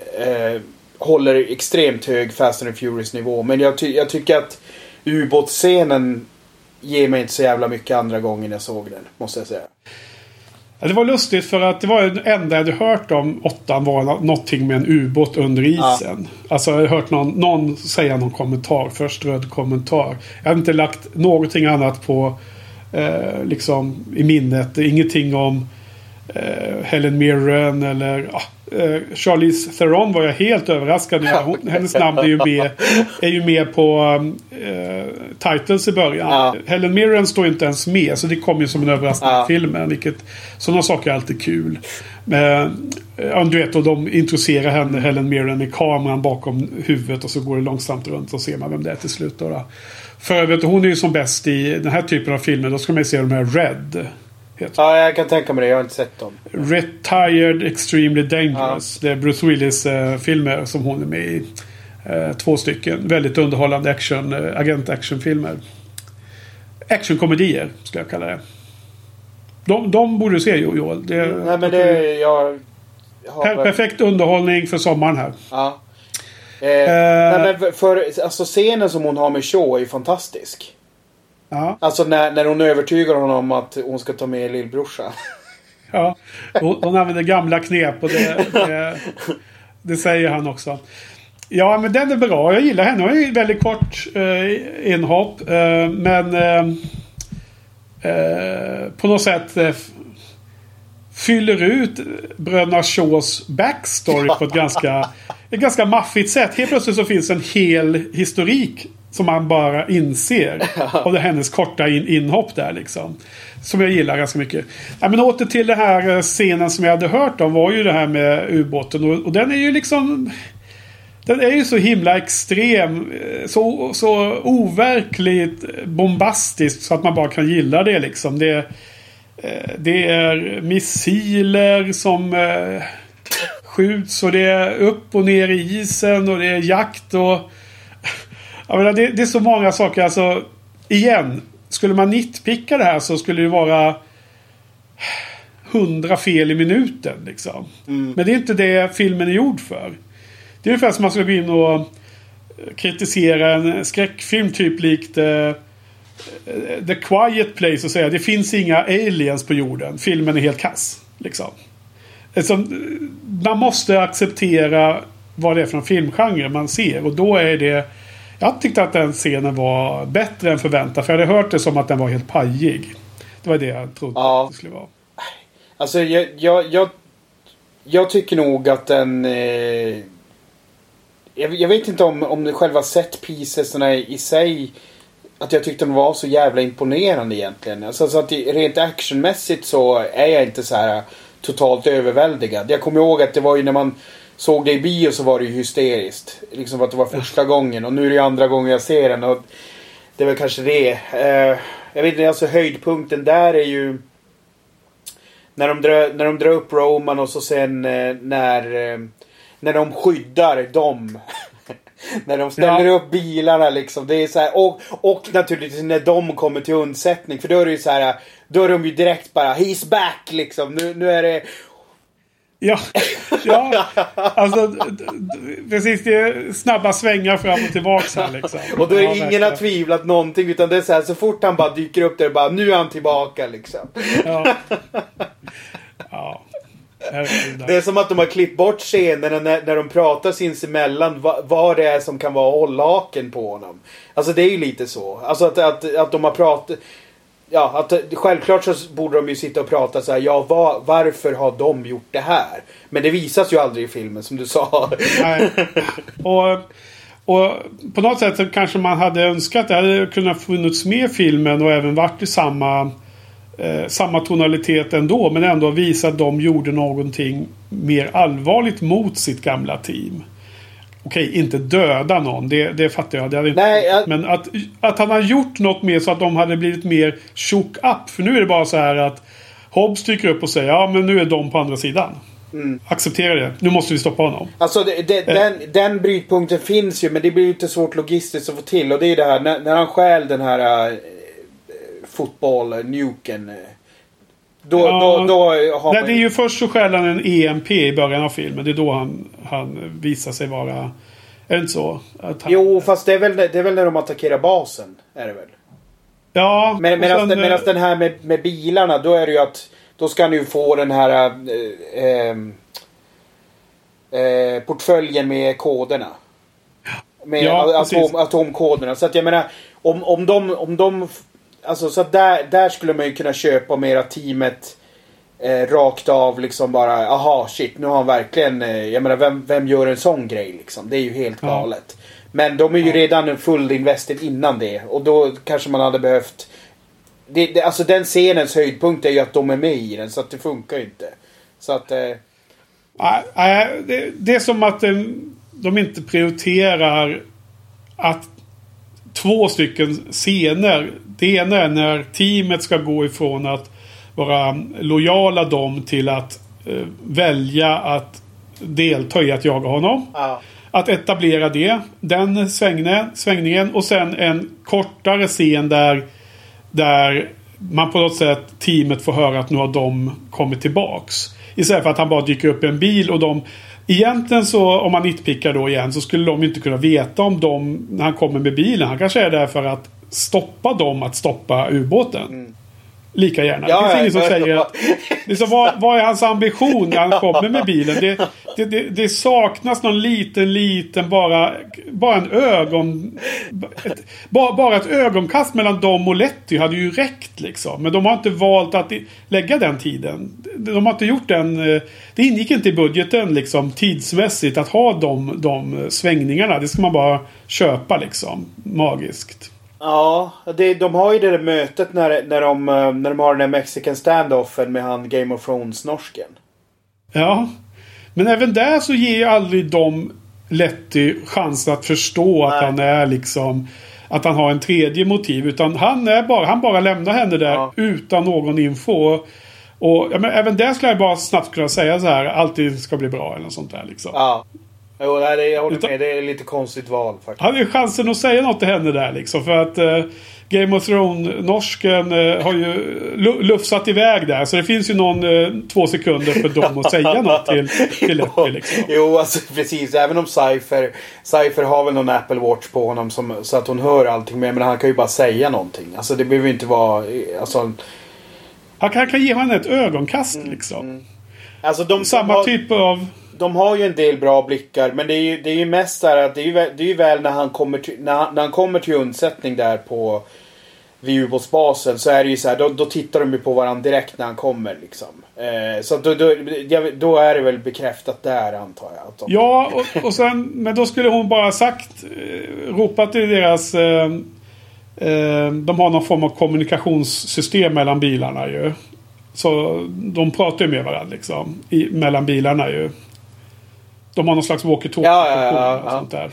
håller extremt hög Fast and Furious nivå, men jag tycker att ubåtsscenen ger mig inte så jävla mycket andra gången jag såg den, måste jag säga. Ja, det var lustigt för att det var det enda jag hade hört om 8:an var någonting med en ubåt under isen. Ja. Alltså jag hade hört någon säga någon kommentar, först röd kommentar. Jag har inte lagt någonting annat på liksom i minnet, ingenting om Helen Mirren eller Charlize Theron var jag helt överraskad när hennes namn är ju med på titles i början. Ja. Helen Mirren står inte ens med, så det kom ju som en överraskning i filmen, vilket sådana saker är alltid kul. Du vet, och de introducerar Helen Mirren i kameran bakom huvudet och så går det långsamt runt och ser man vem det är till slut då. För vet du, hon är ju som bäst i den här typen av filmer, då ska man ju se de här Red. Ja, jag kan tänka mig det. Jag har inte sett dem. Retired Extremely Dangerous. Ja. Det är Bruce Willis filmer som hon är med i. 2 stycken. Väldigt underhållande action, agent-actionfilmer. Actionkomedier, ska jag kalla det. De borde du se, Joel. Nej, men det... Jag har perfekt underhållning för sommaren här. Ja. Nej, men alltså scenen som hon har med Shaw är ju fantastisk. Ja. Alltså när hon övertygar honom om att hon ska ta med lillbrorsan. Ja, hon använder gamla knep och det säger han också. Ja, men den är bra, jag gillar henne. Hon är ju väldigt kort inhopp, men på något sätt fyller ut bröderna Shaws backstory på ett ganska maffigt sätt. Helt plötsligt så finns en hel historik som man bara inser av det hennes korta inhopp där liksom, som jag gillar ganska mycket. Ja, men åter till det här scenen som jag hade hört om, var ju det här med ubåten, och den är ju liksom, den är ju så himla extrem, så overkligt bombastiskt så att man bara kan gilla det liksom. Det är missiler som skjuts och det är upp och ner i isen och det är jakt och jag menar, det är så många saker. Alltså, igen, skulle man nitpicka det här så skulle det vara 100 fel i minuten liksom. Mm. Men det är inte det filmen är gjord för. Det är ungefär som man skulle gå in och kritisera en skräckfilm typ likt The Quiet Place och säga det finns inga aliens på jorden. Filmen är helt kass liksom. Alltså, man måste acceptera vad det är för en filmgenre man ser, och då är det... Jag tyckte att den scenen var bättre än förväntat, för jag hade hört det som att den var helt pajig. Det var det jag trodde att det skulle vara. Alltså jag tycker nog att den... jag vet inte om själva set piecesna i sig, att jag tyckte den var så jävla imponerande egentligen. Alltså så att rent actionmässigt så är jag inte så här totalt överväldigad. Jag kommer ihåg att det var ju när man såg det i bio så var det ju hysteriskt. Liksom att det var första gången. Och nu är det andra gången jag ser den. Och det är väl kanske det. Jag vet inte, alltså höjdpunkten där är ju... När de drar upp Roman och så sen när de skyddar dem. När de ställer upp bilarna liksom. Det är så här, och naturligtvis när de kommer till undsättning. För då är det ju så här... Då är de ju direkt bara, he's back liksom. Nu är det... Ja, alltså precis, det är snabba svängar fram och tillbaka här, liksom. Och då är ingen har tvivlat någonting, utan det är så här, så fort han bara dyker upp där, bara nu är han tillbaka liksom. Ja. Det är som att de har klippt bort scenerna när de pratar sinsemellan vad det är som kan vara hållhaken på honom. Alltså det är ju lite så. Alltså att de har pratat... Ja, att självklart så borde de ju sitta och prata så här, varför har de gjort det här? Men det visas ju aldrig i filmen, som du sa. Nej. Och på något sätt så kanske man hade önskat det hade kunnat funnits med i filmen och även varit i samma tonalitet ändå, men ändå visa att de gjorde någonting mer allvarligt mot sitt gamla team. okej, inte döda någon, det fattar jag, det hade inte. Nej, men att han har gjort något mer så att de hade blivit mer shook up. För nu är det bara så här att Hobbs dyker upp och säger, ja men nu är de på andra sidan. Mm. Acceptera det, nu måste vi stoppa honom. Alltså den brytpunkten finns ju, men det blir ju inte svårt logistiskt att få till. Och det är det här, när han stjäl den här fotboll-nuken, då har man... Nej, det är ju först så stjäl han en EMP i början av filmen. Det är då han visar sig vara, är det inte så? Att han... Jo, fast det är väl när de attackerar basen, är det väl? Ja. Medan den här med bilarna, då är det ju att då ska han ju få den här portföljen med koderna. Med atomkoderna. Så att jag menar, om de alltså, så att där skulle man ju kunna köpa mera teamet rakt av liksom bara, aha shit, nu har han verkligen, jag menar vem gör en sån grej liksom, det är ju helt galet. Men de är ju redan full invested innan det, och då kanske man hade behövt det, alltså den scenens höjdpunkt är ju att de är med i den, så att det funkar ju inte. Så att det är som att de inte prioriterar att två stycken scener. Det ena är när teamet ska gå ifrån att vara lojala dem till att välja att delta i att jaga honom. Ja. Att etablera den svängningen, och sen en kortare scen där man på något sätt, teamet får höra att nu har de kommit tillbaks. Istället för att han bara dyker upp i en bil, och de egentligen, så om man nitpickar då igen, så skulle de inte kunna veta om de, när han kommer med bilen, han kanske är där för att stoppa dem att stoppa ubåten. Mm. Lika gärna. Ja, det finns ingen som säger att, liksom, vad är hans ambition när han kommer med bilen? Det saknas någon liten bara en ett ögonkast mellan dem och Letty hade ju räckt liksom. Men de har inte valt att lägga den tiden. De har inte gjort den, det ingick inte i budgeten liksom, tidsmässigt, att ha de svängningarna. Det ska man bara köpa liksom, magiskt. Ja, de har ju det där mötet när de har den där Mexican standoffen med han Game of Thrones-norsken. Ja, men även där så ger ju aldrig de Letty chansen att förstå att han är liksom, att han har en tredje motiv, utan han bara lämnar henne där utan någon info. Och ja, men även där skulle jag bara snabbt kunna säga så här, alltid ska bli bra eller något sånt där liksom. Ja. Jo, jag håller med, det är lite konstigt val faktiskt. Han har ju chansen att säga något till henne där liksom, för att Game of Thrones-norsken har ju lufsat iväg där, så det finns ju någon 2 sekunder för dem att säga något till Letty liksom. Jo, alltså precis, även om Cypher har väl någon Apple Watch på honom så att hon hör allting med, men han kan ju bara säga någonting. Alltså det behöver ju inte vara, alltså... Han kan ge henne ett ögonkast liksom. Alltså samma typ av... De har ju en del bra blickar, men det är ju mest där att det är ju väl när han kommer till, när han kommer till undsättning där på vid ubåtsbasen, så är det ju så här, då tittar de ju på varandra direkt när han kommer liksom. Så då är det väl bekräftat där, antar jag. Att de... Ja, och sen, men då skulle hon bara sagt, ropat till deras de har någon form av kommunikationssystem mellan bilarna ju. Så de pratar ju med varandra liksom mellan bilarna ju. De har någon slags walkie-talkie och sånt där.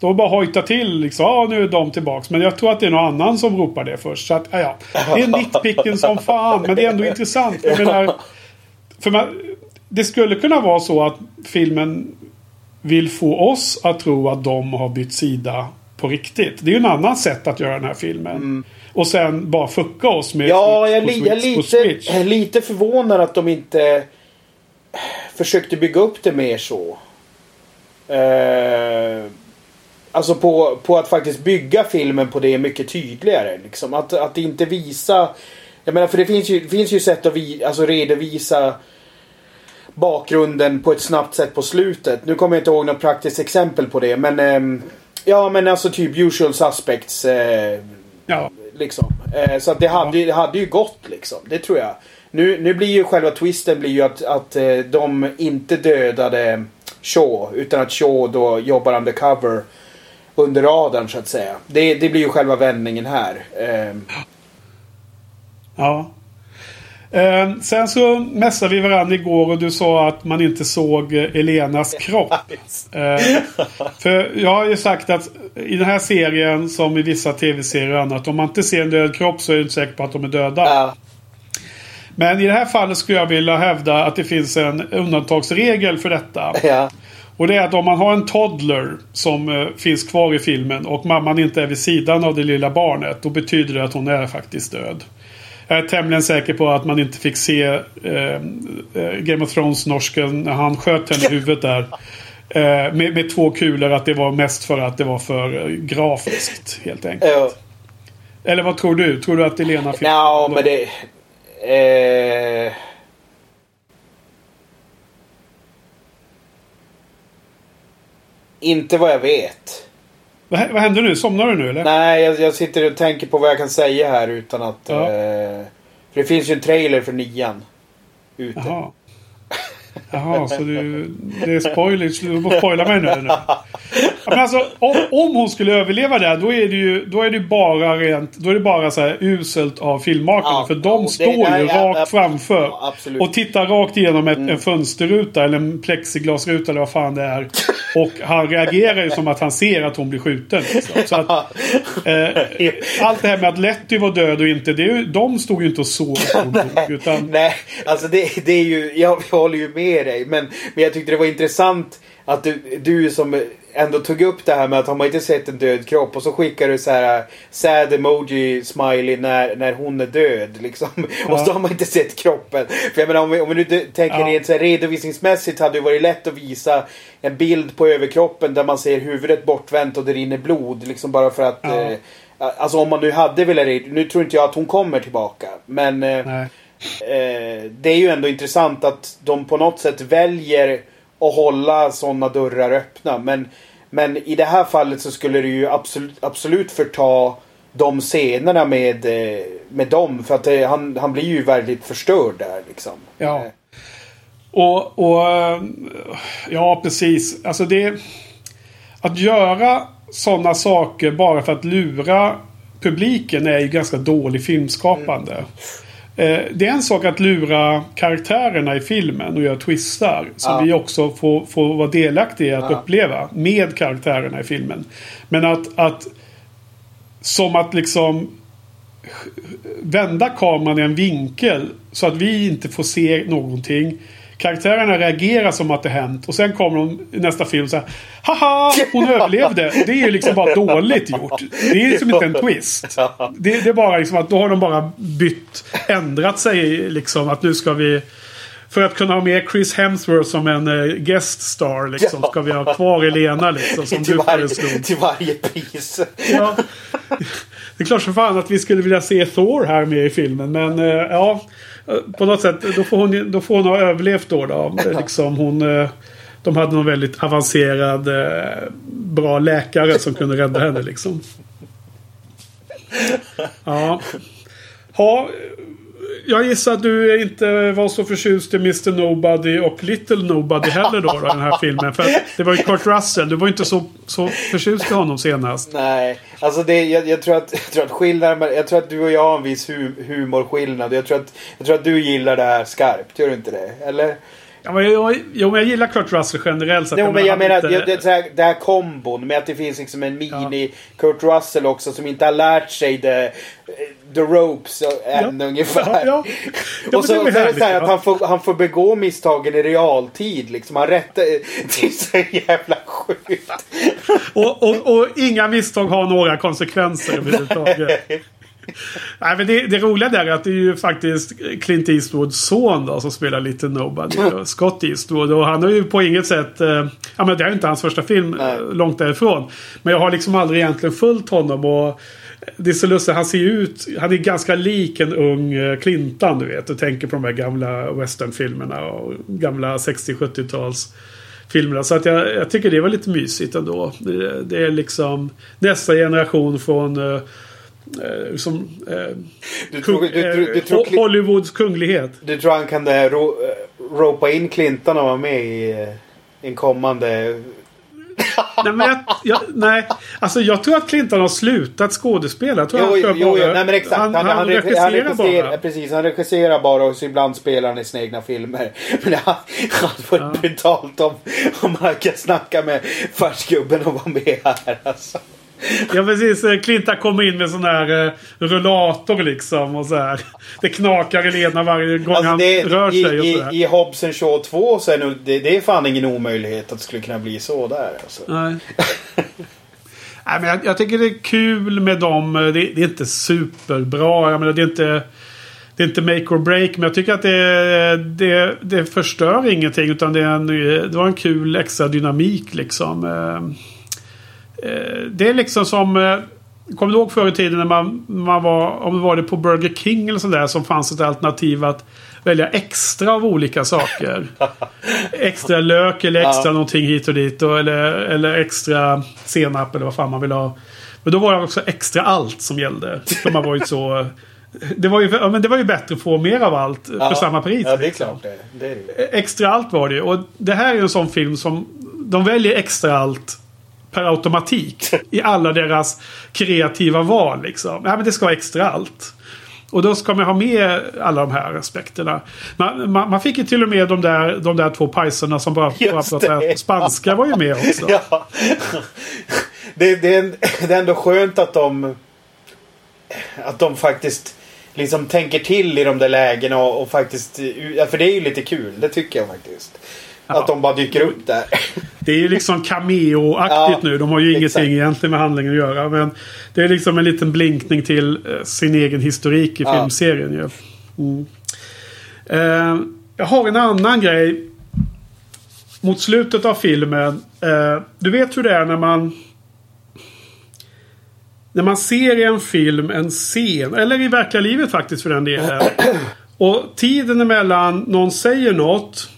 De bara hojtar till liksom, nu är de tillbaks. Men jag tror att det är någon annan som ropar det först. Så att, det är nitpicken som fan. Men det är ändå intressant. Jag menar, det skulle kunna vara så att filmen vill få oss att tro att de har bytt sida på riktigt. Det är ju en annan sätt att göra den här filmen. Mm. Och sen bara fucka oss med... Ja, jag är lite förvånad att de inte... försökte bygga upp det mer så. Alltså på att faktiskt bygga filmen på det mycket tydligare. Liksom. Att inte visa... Jag menar, för det finns ju sätt att redovisa bakgrunden på ett snabbt sätt på slutet. Nu kommer jag inte ihåg något praktiskt exempel på det. Men men alltså typ usual suspects. Liksom. Så att det hade ju gått liksom. Det tror jag. Nu blir ju själva twisten blir ju att de inte dödade Shaw, utan att Shaw då jobbar undercover, under radarn så att säga. Det blir ju själva vändningen här. Ja. Sen så mässade vi varandra igår och du sa att man inte såg Elenas kropp. För jag har ju sagt att i den här serien, som i vissa tv-serier och annat, om man inte ser en död kropp så är jag inte säker på att de är döda. Ja. Men i det här fallet skulle jag vilja hävda att det finns en undantagsregel för detta. Ja. Och det är att om man har en toddler som finns kvar i filmen och mamman inte är vid sidan av det lilla barnet, då betyder det att hon är faktiskt död. Jag är tämligen säker på att man inte fick se Game of Thrones-norsken när han sköt henne i huvudet där med två kulor, att det var mest för att det var för grafiskt helt enkelt. Eller vad tror du? Tror du att Elena fick... Ja, men det... Inte vad jag vet. Vad händer nu? Somnar du nu eller? Nej, jag sitter och tänker på vad jag kan säga här utan att... Ja. För det finns ju en trailer för 9 ute. Jaha, så det är spoilers. Du får spoila mig nu. Men alltså, om hon skulle överleva där, då är det bara så här uselt av filmmakarna. Ja, för de står ju rakt framför. Ja, och tittar rakt igenom en fönsterruta eller en plexiglasruta eller vad fan det är. Och han reagerar ju som att han ser att hon blir skjuten. Liksom. Så att, allt det här med att Letty var död och inte, de stod ju inte och såg. Utan... Nej, alltså det är ju... Jag håller ju med dig, men jag tyckte det var intressant att du som ändå tog upp det här med att har man inte sett en död kropp, och så skickar du så här sad emoji smiley när hon är död liksom, ja. Och så har man inte sett kroppen, för jag menar, om vi nu tänker rent så här, redovisningsmässigt hade det varit lätt att visa en bild på överkroppen där man ser huvudet bortvänt och det rinner blod liksom, bara för att alltså om man nu hade velat, nu tror inte jag att hon kommer tillbaka, men det är ju ändå intressant att de på något sätt väljer att hålla sådana dörrar öppna, men i det här fallet så skulle det ju absolut förta de scenerna med dem, för att han blir ju väldigt förstörd där liksom. Ja. Och ja, precis. Alltså det att göra sådana saker bara för att lura publiken är ju ganska dålig filmskapande. Det är en sak att lura karaktärerna i filmen och göra twistar som vi också får vara delaktiga i att uppleva med karaktärerna i filmen. Men att som att liksom vända kameran i en vinkel så att vi inte får se någonting. Karaktärerna reagerar som att det hänt, och sen kommer de i nästa film så här: haha, hon överlevde. Det är ju liksom bara dåligt gjort. Det är liksom inte en twist. Det är bara liksom att då har de bara ändrat sig liksom, att nu ska vi, för att kunna ha med Chris Hemsworth som en guest star liksom, ska vi ha kvar Elena liksom, som du föreslog. Till varje pris. Ja. Det är klart så fan att vi skulle vilja se Thor här med i filmen, men ja, på något sätt då får hon ha överlevt då liksom. De hade någon väldigt avancerad bra läkare som kunde rädda henne liksom. Ja. Ja, jag gissar att du inte var så förtjust i Mr. Nobody och Little Nobody heller då, den här filmen, för det var ju Kurt Russell. Du var ju inte så förtjust i honom senast. Nej, alltså jag tror att skillnaden, jag tror att du och jag har en viss humorskillnad. Jag tror att du gillar det här skarpt, gör du inte det? Eller? Ja, men jag gillar Kurt Russell generellt. Så jo, men jag menar inte... det här kombon med att det finns liksom en mini Kurt Russell också som inte har lärt sig the ropes än ungefär. Ja. Ja, och så är det så här att han får begå misstagen i realtid liksom. Han rättar till sig jävla skjut. och inga misstag har några konsekvenser överhuvudtaget. Nej, men det roliga där är att det är ju faktiskt Clint Eastwoods son då, som spelar Little Nobody, Scott Eastwood, och han har ju på inget sätt ja, men det är inte hans första film, långt därifrån, men jag har liksom aldrig egentligen följt honom, och det är så lustigt, han är ganska lik en ung Clintan, du vet, och tänker på de här gamla westernfilmerna och gamla 60-70-tals filmerna, så att jag tycker det var lite mysigt ändå. Det är liksom nästa generation från som du tror Hollywoods kunglighet. Du tror han kan ropa in Clinton och vara med i en kommande Nej, men jag tror att Clinton har slutat skådespela. Han regisserar bara och så ibland spelar han i sina egna filmer. Men han hade varit brutalt om han kan snacka med farsgubben och vara med här alltså. Ja precis, Clinton kommer in med sån här rullator liksom och så här. Det knakar i lederna varje gång alltså han rör sig och så här. I Hobbs och Shaw 2 så är det är fan ingen omöjlighet att det skulle kunna bli så där alltså. Nej. Nej men jag tycker det är kul med dem. Det är inte superbra. Jag menar det är inte make or break, men jag tycker att det förstör ingenting, utan det var en kul extra dynamik liksom. Det är liksom som, kommer du ihåg förr i tiden när man var, om det var det på Burger King eller sådär, som fanns ett alternativ att välja extra av olika saker. Extra lök eller extra någonting hit och dit och, eller extra senap eller vad fan man vill ha. Men då var det också extra allt som gällde. För man var ju så... men det var ju bättre att få mer av allt för samma pris. Ja, det är klart det. Extra allt var det ju. Och det här är ju en sån film som de väljer extra allt per automatik i alla deras kreativa val liksom. Nej, men det ska vara extra allt. Och då ska man ha med alla de här aspekterna. Man fick ju till och med de där två pajserna som bara pratade spanska var ju med också. Ja. Det är ändå skönt att de faktiskt liksom tänker till i de där lägena och faktiskt, för det är ju lite kul, det tycker jag faktiskt. Att de bara dyker upp där. Det är ju liksom cameo-aktigt nu. De har ju ingenting egentligen med handlingen att göra. Men det är liksom en liten blinkning till sin egen historik i filmserien. Ju. Mm. Jag har en annan grej. Mot slutet av filmen. Du vet hur det är när man... När man ser i en film en scen. Eller i verkliga livet faktiskt för den delen. Och tiden emellan någon säger något...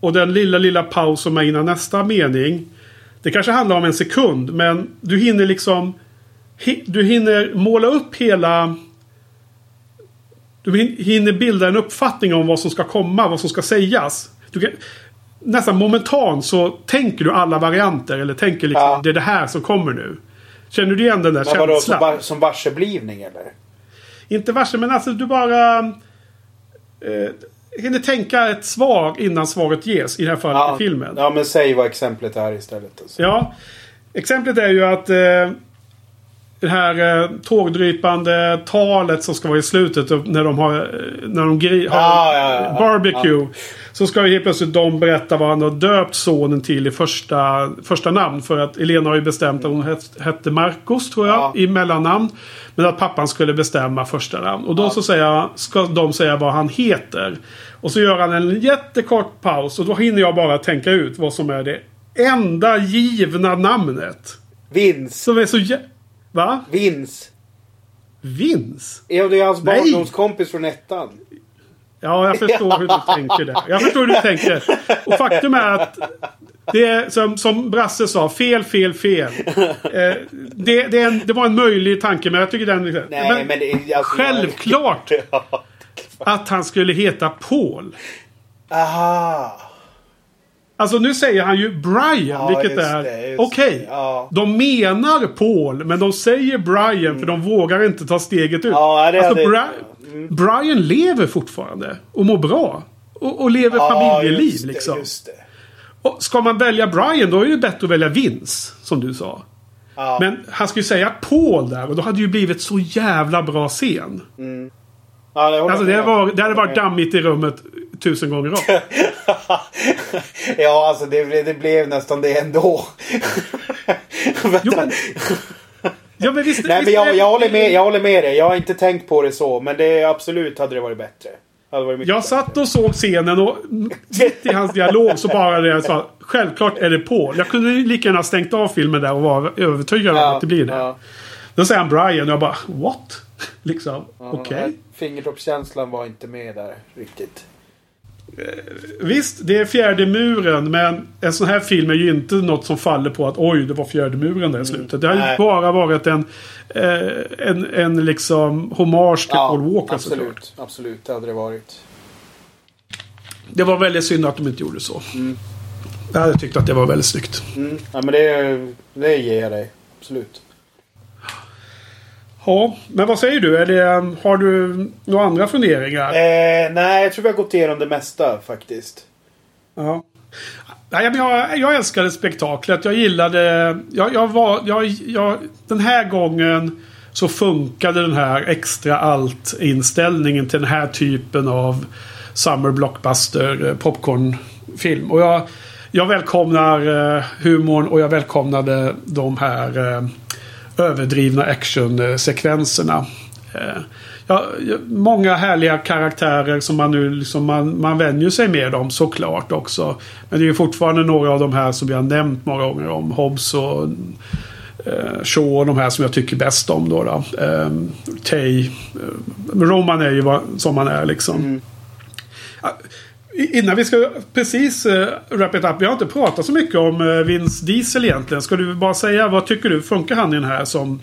Och den lilla paus som är innan nästa mening. Det kanske handlar om en sekund. Men du hinner liksom... Du hinner måla upp hela... Du hinner bilda en uppfattning om vad som ska komma. Vad som ska sägas. Nästan momentan så tänker du alla varianter. Eller tänker liksom, det är det här som kommer nu. Känner du igen den där känslan? Vadå, som varseblivning eller? Inte varse, men alltså du bara... hinner tänka ett svar innan svaret ges, i det här fallet i filmen. Ja, men säg vad exemplet är istället. Alltså. Ja, exemplet är ju att det här tågdrypande talet som ska vara i slutet när de har barbecue, så ska ju helt plötsligt de berätta vad han har döpt sonen till i första namn, för att Elena har ju bestämt att hon hette Marcus tror jag, i mellannamn, men att pappan skulle bestämma första namn, och då så ska de säga vad han heter, och så gör han en jättekort paus, och då hinner jag bara tänka ut vad som är det enda givna namnet. Vince. Som är så va? Vince? Ja, det är hans barndomskompis från ettan. Ja, jag förstår hur du tänker det. Jag förstår hur du tänker. Och faktum är att det är, som Brasse sa, fel. Det var en möjlig tanke, men jag tycker den... självklart att han skulle heta Paul. Aha. Alltså nu säger han ju Brian, vilket är okej. Ja. De menar Paul, men de säger Brian för de vågar inte ta steget ut. Ja, Brian lever fortfarande och mår bra. Och lever familjeliv liksom. Just det. Och ska man välja Brian, då är det bättre att välja Vince, som du sa. Ja. Men han skulle säga Paul där, och då hade det ju blivit så jävla bra scen. Mm. Ja, det hade varit dammigt i rummet 1000 gånger om. Ja, alltså det blev nästan det ändå. Jo, men visst, nej, men jag håller med dig. Jag har inte tänkt på det så, men det absolut hade det varit bättre. Jag satt och såg scenen och mitt i hans dialog så bara det sa, självklart är det Paul. Jag kunde lika gärna stängt av filmen där och vara övertygad om att det blir det. Ja. Då säger han Brian och jag bara, what? Liksom, okej. Fingertoppskänslan var inte med där riktigt. Visst, det är fjärde muren, men en sån här film är ju inte något som faller på att oj, det var fjärde muren där i slutet. Det har ju bara varit en liksom hommage till Paul Walker. Absolut, det hade det varit. Det var väldigt synd att de inte gjorde så. Jag tyckte att det var väldigt snyggt. Mm. Ja, men det ger jag dig. Absolut. Ja, men vad säger du? Har du några andra funderingar? Nej, jag tror vi har gått igenom det mesta faktiskt. Ja. Jag älskade spektaklet. Jag gillade... den här gången så funkade den här extra allt-inställningen till den här typen av summer blockbuster popcornfilm. Och jag välkomnar humorn, och jag välkomnade de här överdrivna actionsekvenserna. Många härliga karaktärer som man nu liksom, man vänjer sig med dem såklart också. Men det är ju fortfarande några av de här som jag har nämnt många gånger om. Hobbs och Shaw och de här som jag tycker bäst om då. Tay. Roman är ju som han är liksom. Mm. Innan vi ska precis wrap it up, vi har inte pratat så mycket om Vince Diesel egentligen. Ska du bara säga, vad tycker du, funkar han i den här som...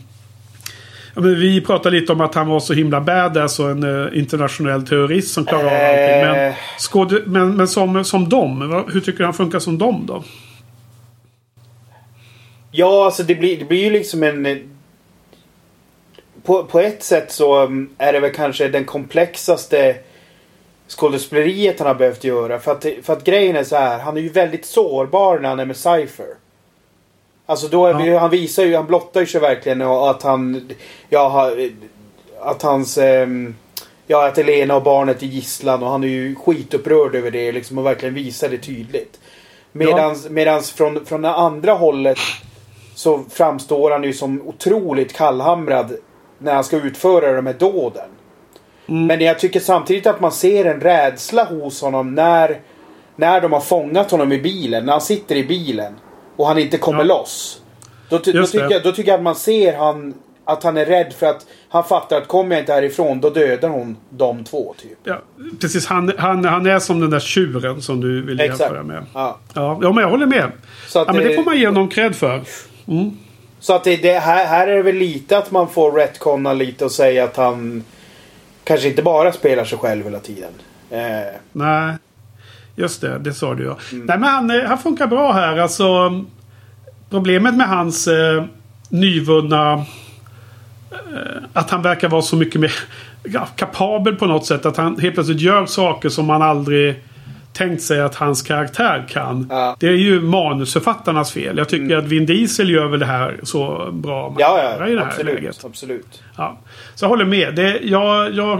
Vi pratade lite om att han var så himla badass och en internationell terrorist som klarar av allting. Men, som dem, hur tycker du han funkar som dem då? Ja, alltså det blir ju liksom en... På ett sätt så är det väl kanske den komplexaste skådespeleriet han har behövt göra. För att grejen är så här, han är ju väldigt sårbar när han är med Cypher. Alltså då är vi, han blottar ju sig verkligen, och att han, att Elena och barnet är gisslan, och han är ju skitupprörd över det liksom, och verkligen visar det tydligt. Medans från det andra hållet så framstår han ju som otroligt kallhamrad när han ska utföra de här dåden. Mm. Men jag tycker samtidigt att man ser en rädsla hos honom när de har fångat honom i bilen, när han sitter i bilen och han inte kommer loss. Då tycker jag att man ser att han är rädd, för att han fattar att kommer jag inte härifrån, då dödar hon de två typ. Ja, precis, han är som den där tjuren som du vill jämföra med. Ja, men jag håller med. Så att men det får man ge någon cred för. Mm. Så att det här är det väl lite att man får retconna lite och säga att han kanske inte bara spelar sig själv hela tiden. Nej, just det sa du ju. Mm. Nej, men han funkar bra här. Alltså, problemet med hans nyvunna... att han verkar vara så mycket mer kapabel på något sätt. Att han helt plötsligt gör saker som man aldrig tänkt sig att hans karaktär kan. Ja. Det är ju manusförfattarnas fel. Jag tycker att Vin Diesel gör väl det här så bra. I det här absolut. Ja. Så jag håller med.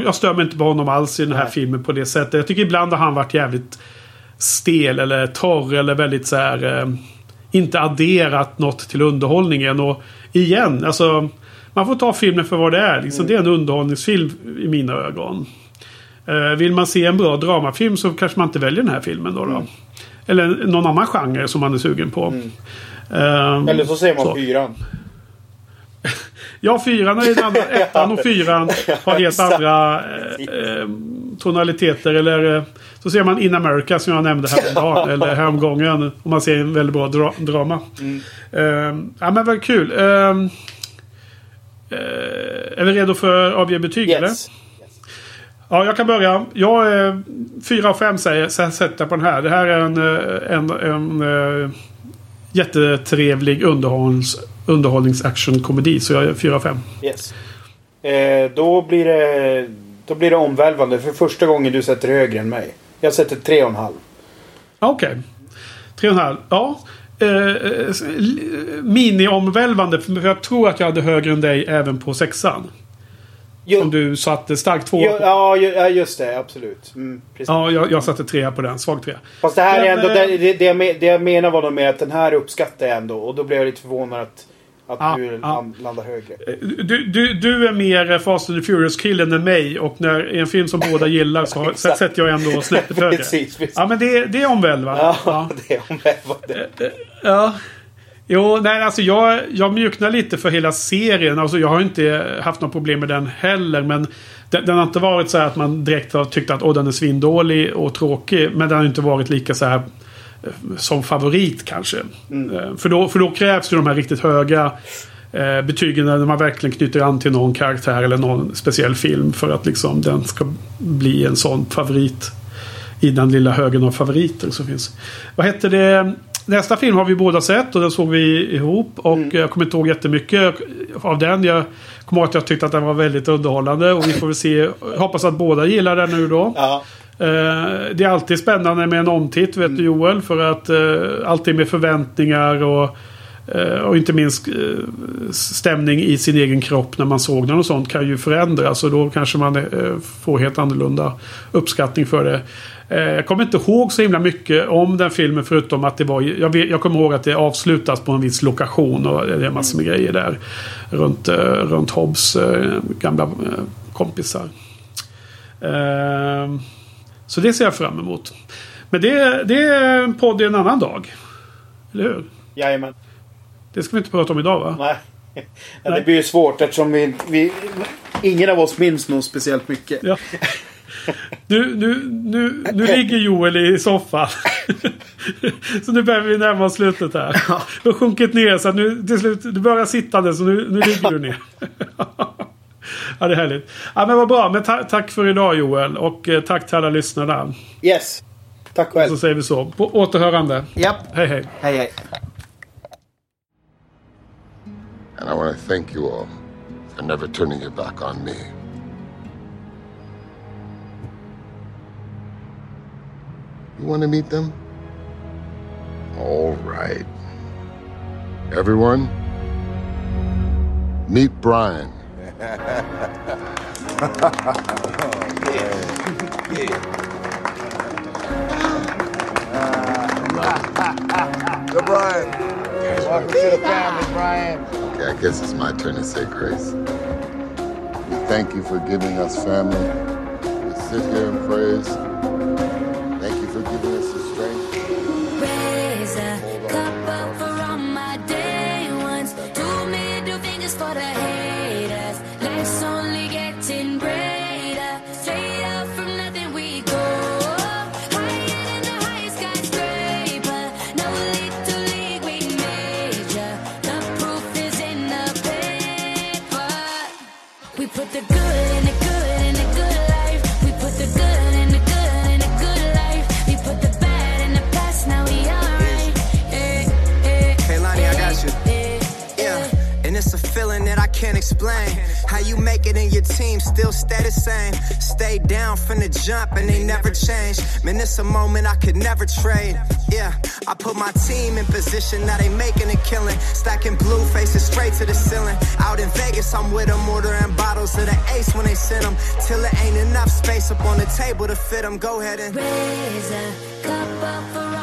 Jag stör mig inte på honom alls i den här filmen på det sättet. Jag tycker ibland har han varit jävligt stel eller torr eller väldigt så här, inte adderat något till underhållningen. Och igen, alltså, man får ta filmen för vad det är. Liksom, det är en underhållningsfilm i mina ögon. Vill man se en bra dramafilm så kanske man inte väljer den här filmen då. Eller någon annan genre som man är sugen på. Eller så ser man så. Fyran. Ja, fyran är den andra. Ettan och fyran har helt andra tonaliteter. Eller så ser man In America som jag nämnde häromdagen. Eller häromgången. Om man ser en väldigt bra drama. Ja, men vad kul. Är vi redo för avgivningsbetyg eller? Ja, jag kan börja. Jag 4 av 5 sätter på den här. Det här är en jättetrevlig underhållningsaction-komedi. Så jag är 4 av 5. Yes. Då blir det omvälvande. För första gången du sätter högre än mig. Jag sätter 3,5. Okej. 3,5. Ja. Mini-omvälvande. För jag tror att jag hade högre än dig även på 6:an. Som du satte starkt 2 på. Ja, just det, absolut. Precis. Ja, jag satte 3 på den, svag 3. Fast det här men, är ändå, det jag menar var nog med att den här uppskattar jag ändå. Och då blev jag lite förvånad att du landar högre. Du är mer Fast and the Furious-killen än mig. Och när en film som båda gillar så sätter jag ändå snäppet högre. Precis. Ja, men det är omvälvande. Ja, det är omvälvande. Ja. Jo, nej, alltså jag mjuknar lite för hela serien. Alltså jag har inte haft några problem med den heller. Men den har inte varit så här att man direkt har tyckt att den är svindålig och tråkig. Men den har inte varit lika så här som favorit kanske. För då krävs ju de här riktigt höga betygen när man verkligen knyter an till någon karaktär eller någon speciell film. För att liksom den ska bli en sån favorit i den lilla högen av favoriter som finns. Vad heter det... nästa film har vi båda sett och den såg vi ihop och jag kommer inte ihåg jättemycket av den. Jag kommer ihåg att jag tyckte att den var väldigt underhållande och vi får väl se, hoppas att båda gillar den nu då. Ja. Det är alltid spännande med en omtitt, vet du Joel, för att alltid med förväntningar och inte minst stämning i sin egen kropp när man såg den och sånt kan ju förändras och då kanske man får helt annorlunda uppskattning för det. Jag kommer inte ihåg så himla mycket om den filmen förutom att det var, jag kommer ihåg att det avslutas på en viss lokation och det är massor med grejer där runt Hobbs gamla kompisar. Så det ser jag fram emot. Men det är en podd en annan dag. Eller hur? Jajamän. Det ska vi inte prata om idag, va? Nej. Ja, det blir ju svårt eftersom ingen av oss minns nog speciellt mycket. Ja. Nu ligger Joel i soffan. Så nu börjar vi närma oss slutet här. Ja. Du har sjunkit ner så att nu till slut du börjar sittande så nu ligger du ner. Ja, det är härligt. Ja, men vad bra. Men tack för idag, Joel. Och tack till alla lyssnarna. Yes. Tack själv. Och så säger vi så. På återhörande. Japp. Hej, hej. Hej, hej. And I want to thank you all for never turning your back on me. You want to meet them? All right. Everyone, meet Brian. Oh, yeah. Yeah. Good, Brian. Welcome to the family, Brian. Okay, I guess it's my turn to say grace. We thank you for giving us family. We sit here and praise. Thank you for giving us the strength. Raise a cup up for all my day ones. Two middle fingers for the haters. Life's only getting greater. Straight up from nothing we go. Higher than the highest skyscraper. No little league we major. The proof is in the paper. We put the good in the good in the good life. We put the good in the good in the good life. We put the bad in the past. Now we alright. Hey, Lonnie, I got you. Yeah, and it's a feeling that I can't explain. How you make it in your team still stay the same. Stay down from the jump and they never change. Man, it's a moment I could never trade. Yeah, I put my team in position. Now they making a killing. Stacking blue faces straight to the ceiling. Out in Vegas, I'm with them. Ordering bottles of the ace when they send them. Till it ain't enough space up on the table to fit them. Go ahead and raise a cup up for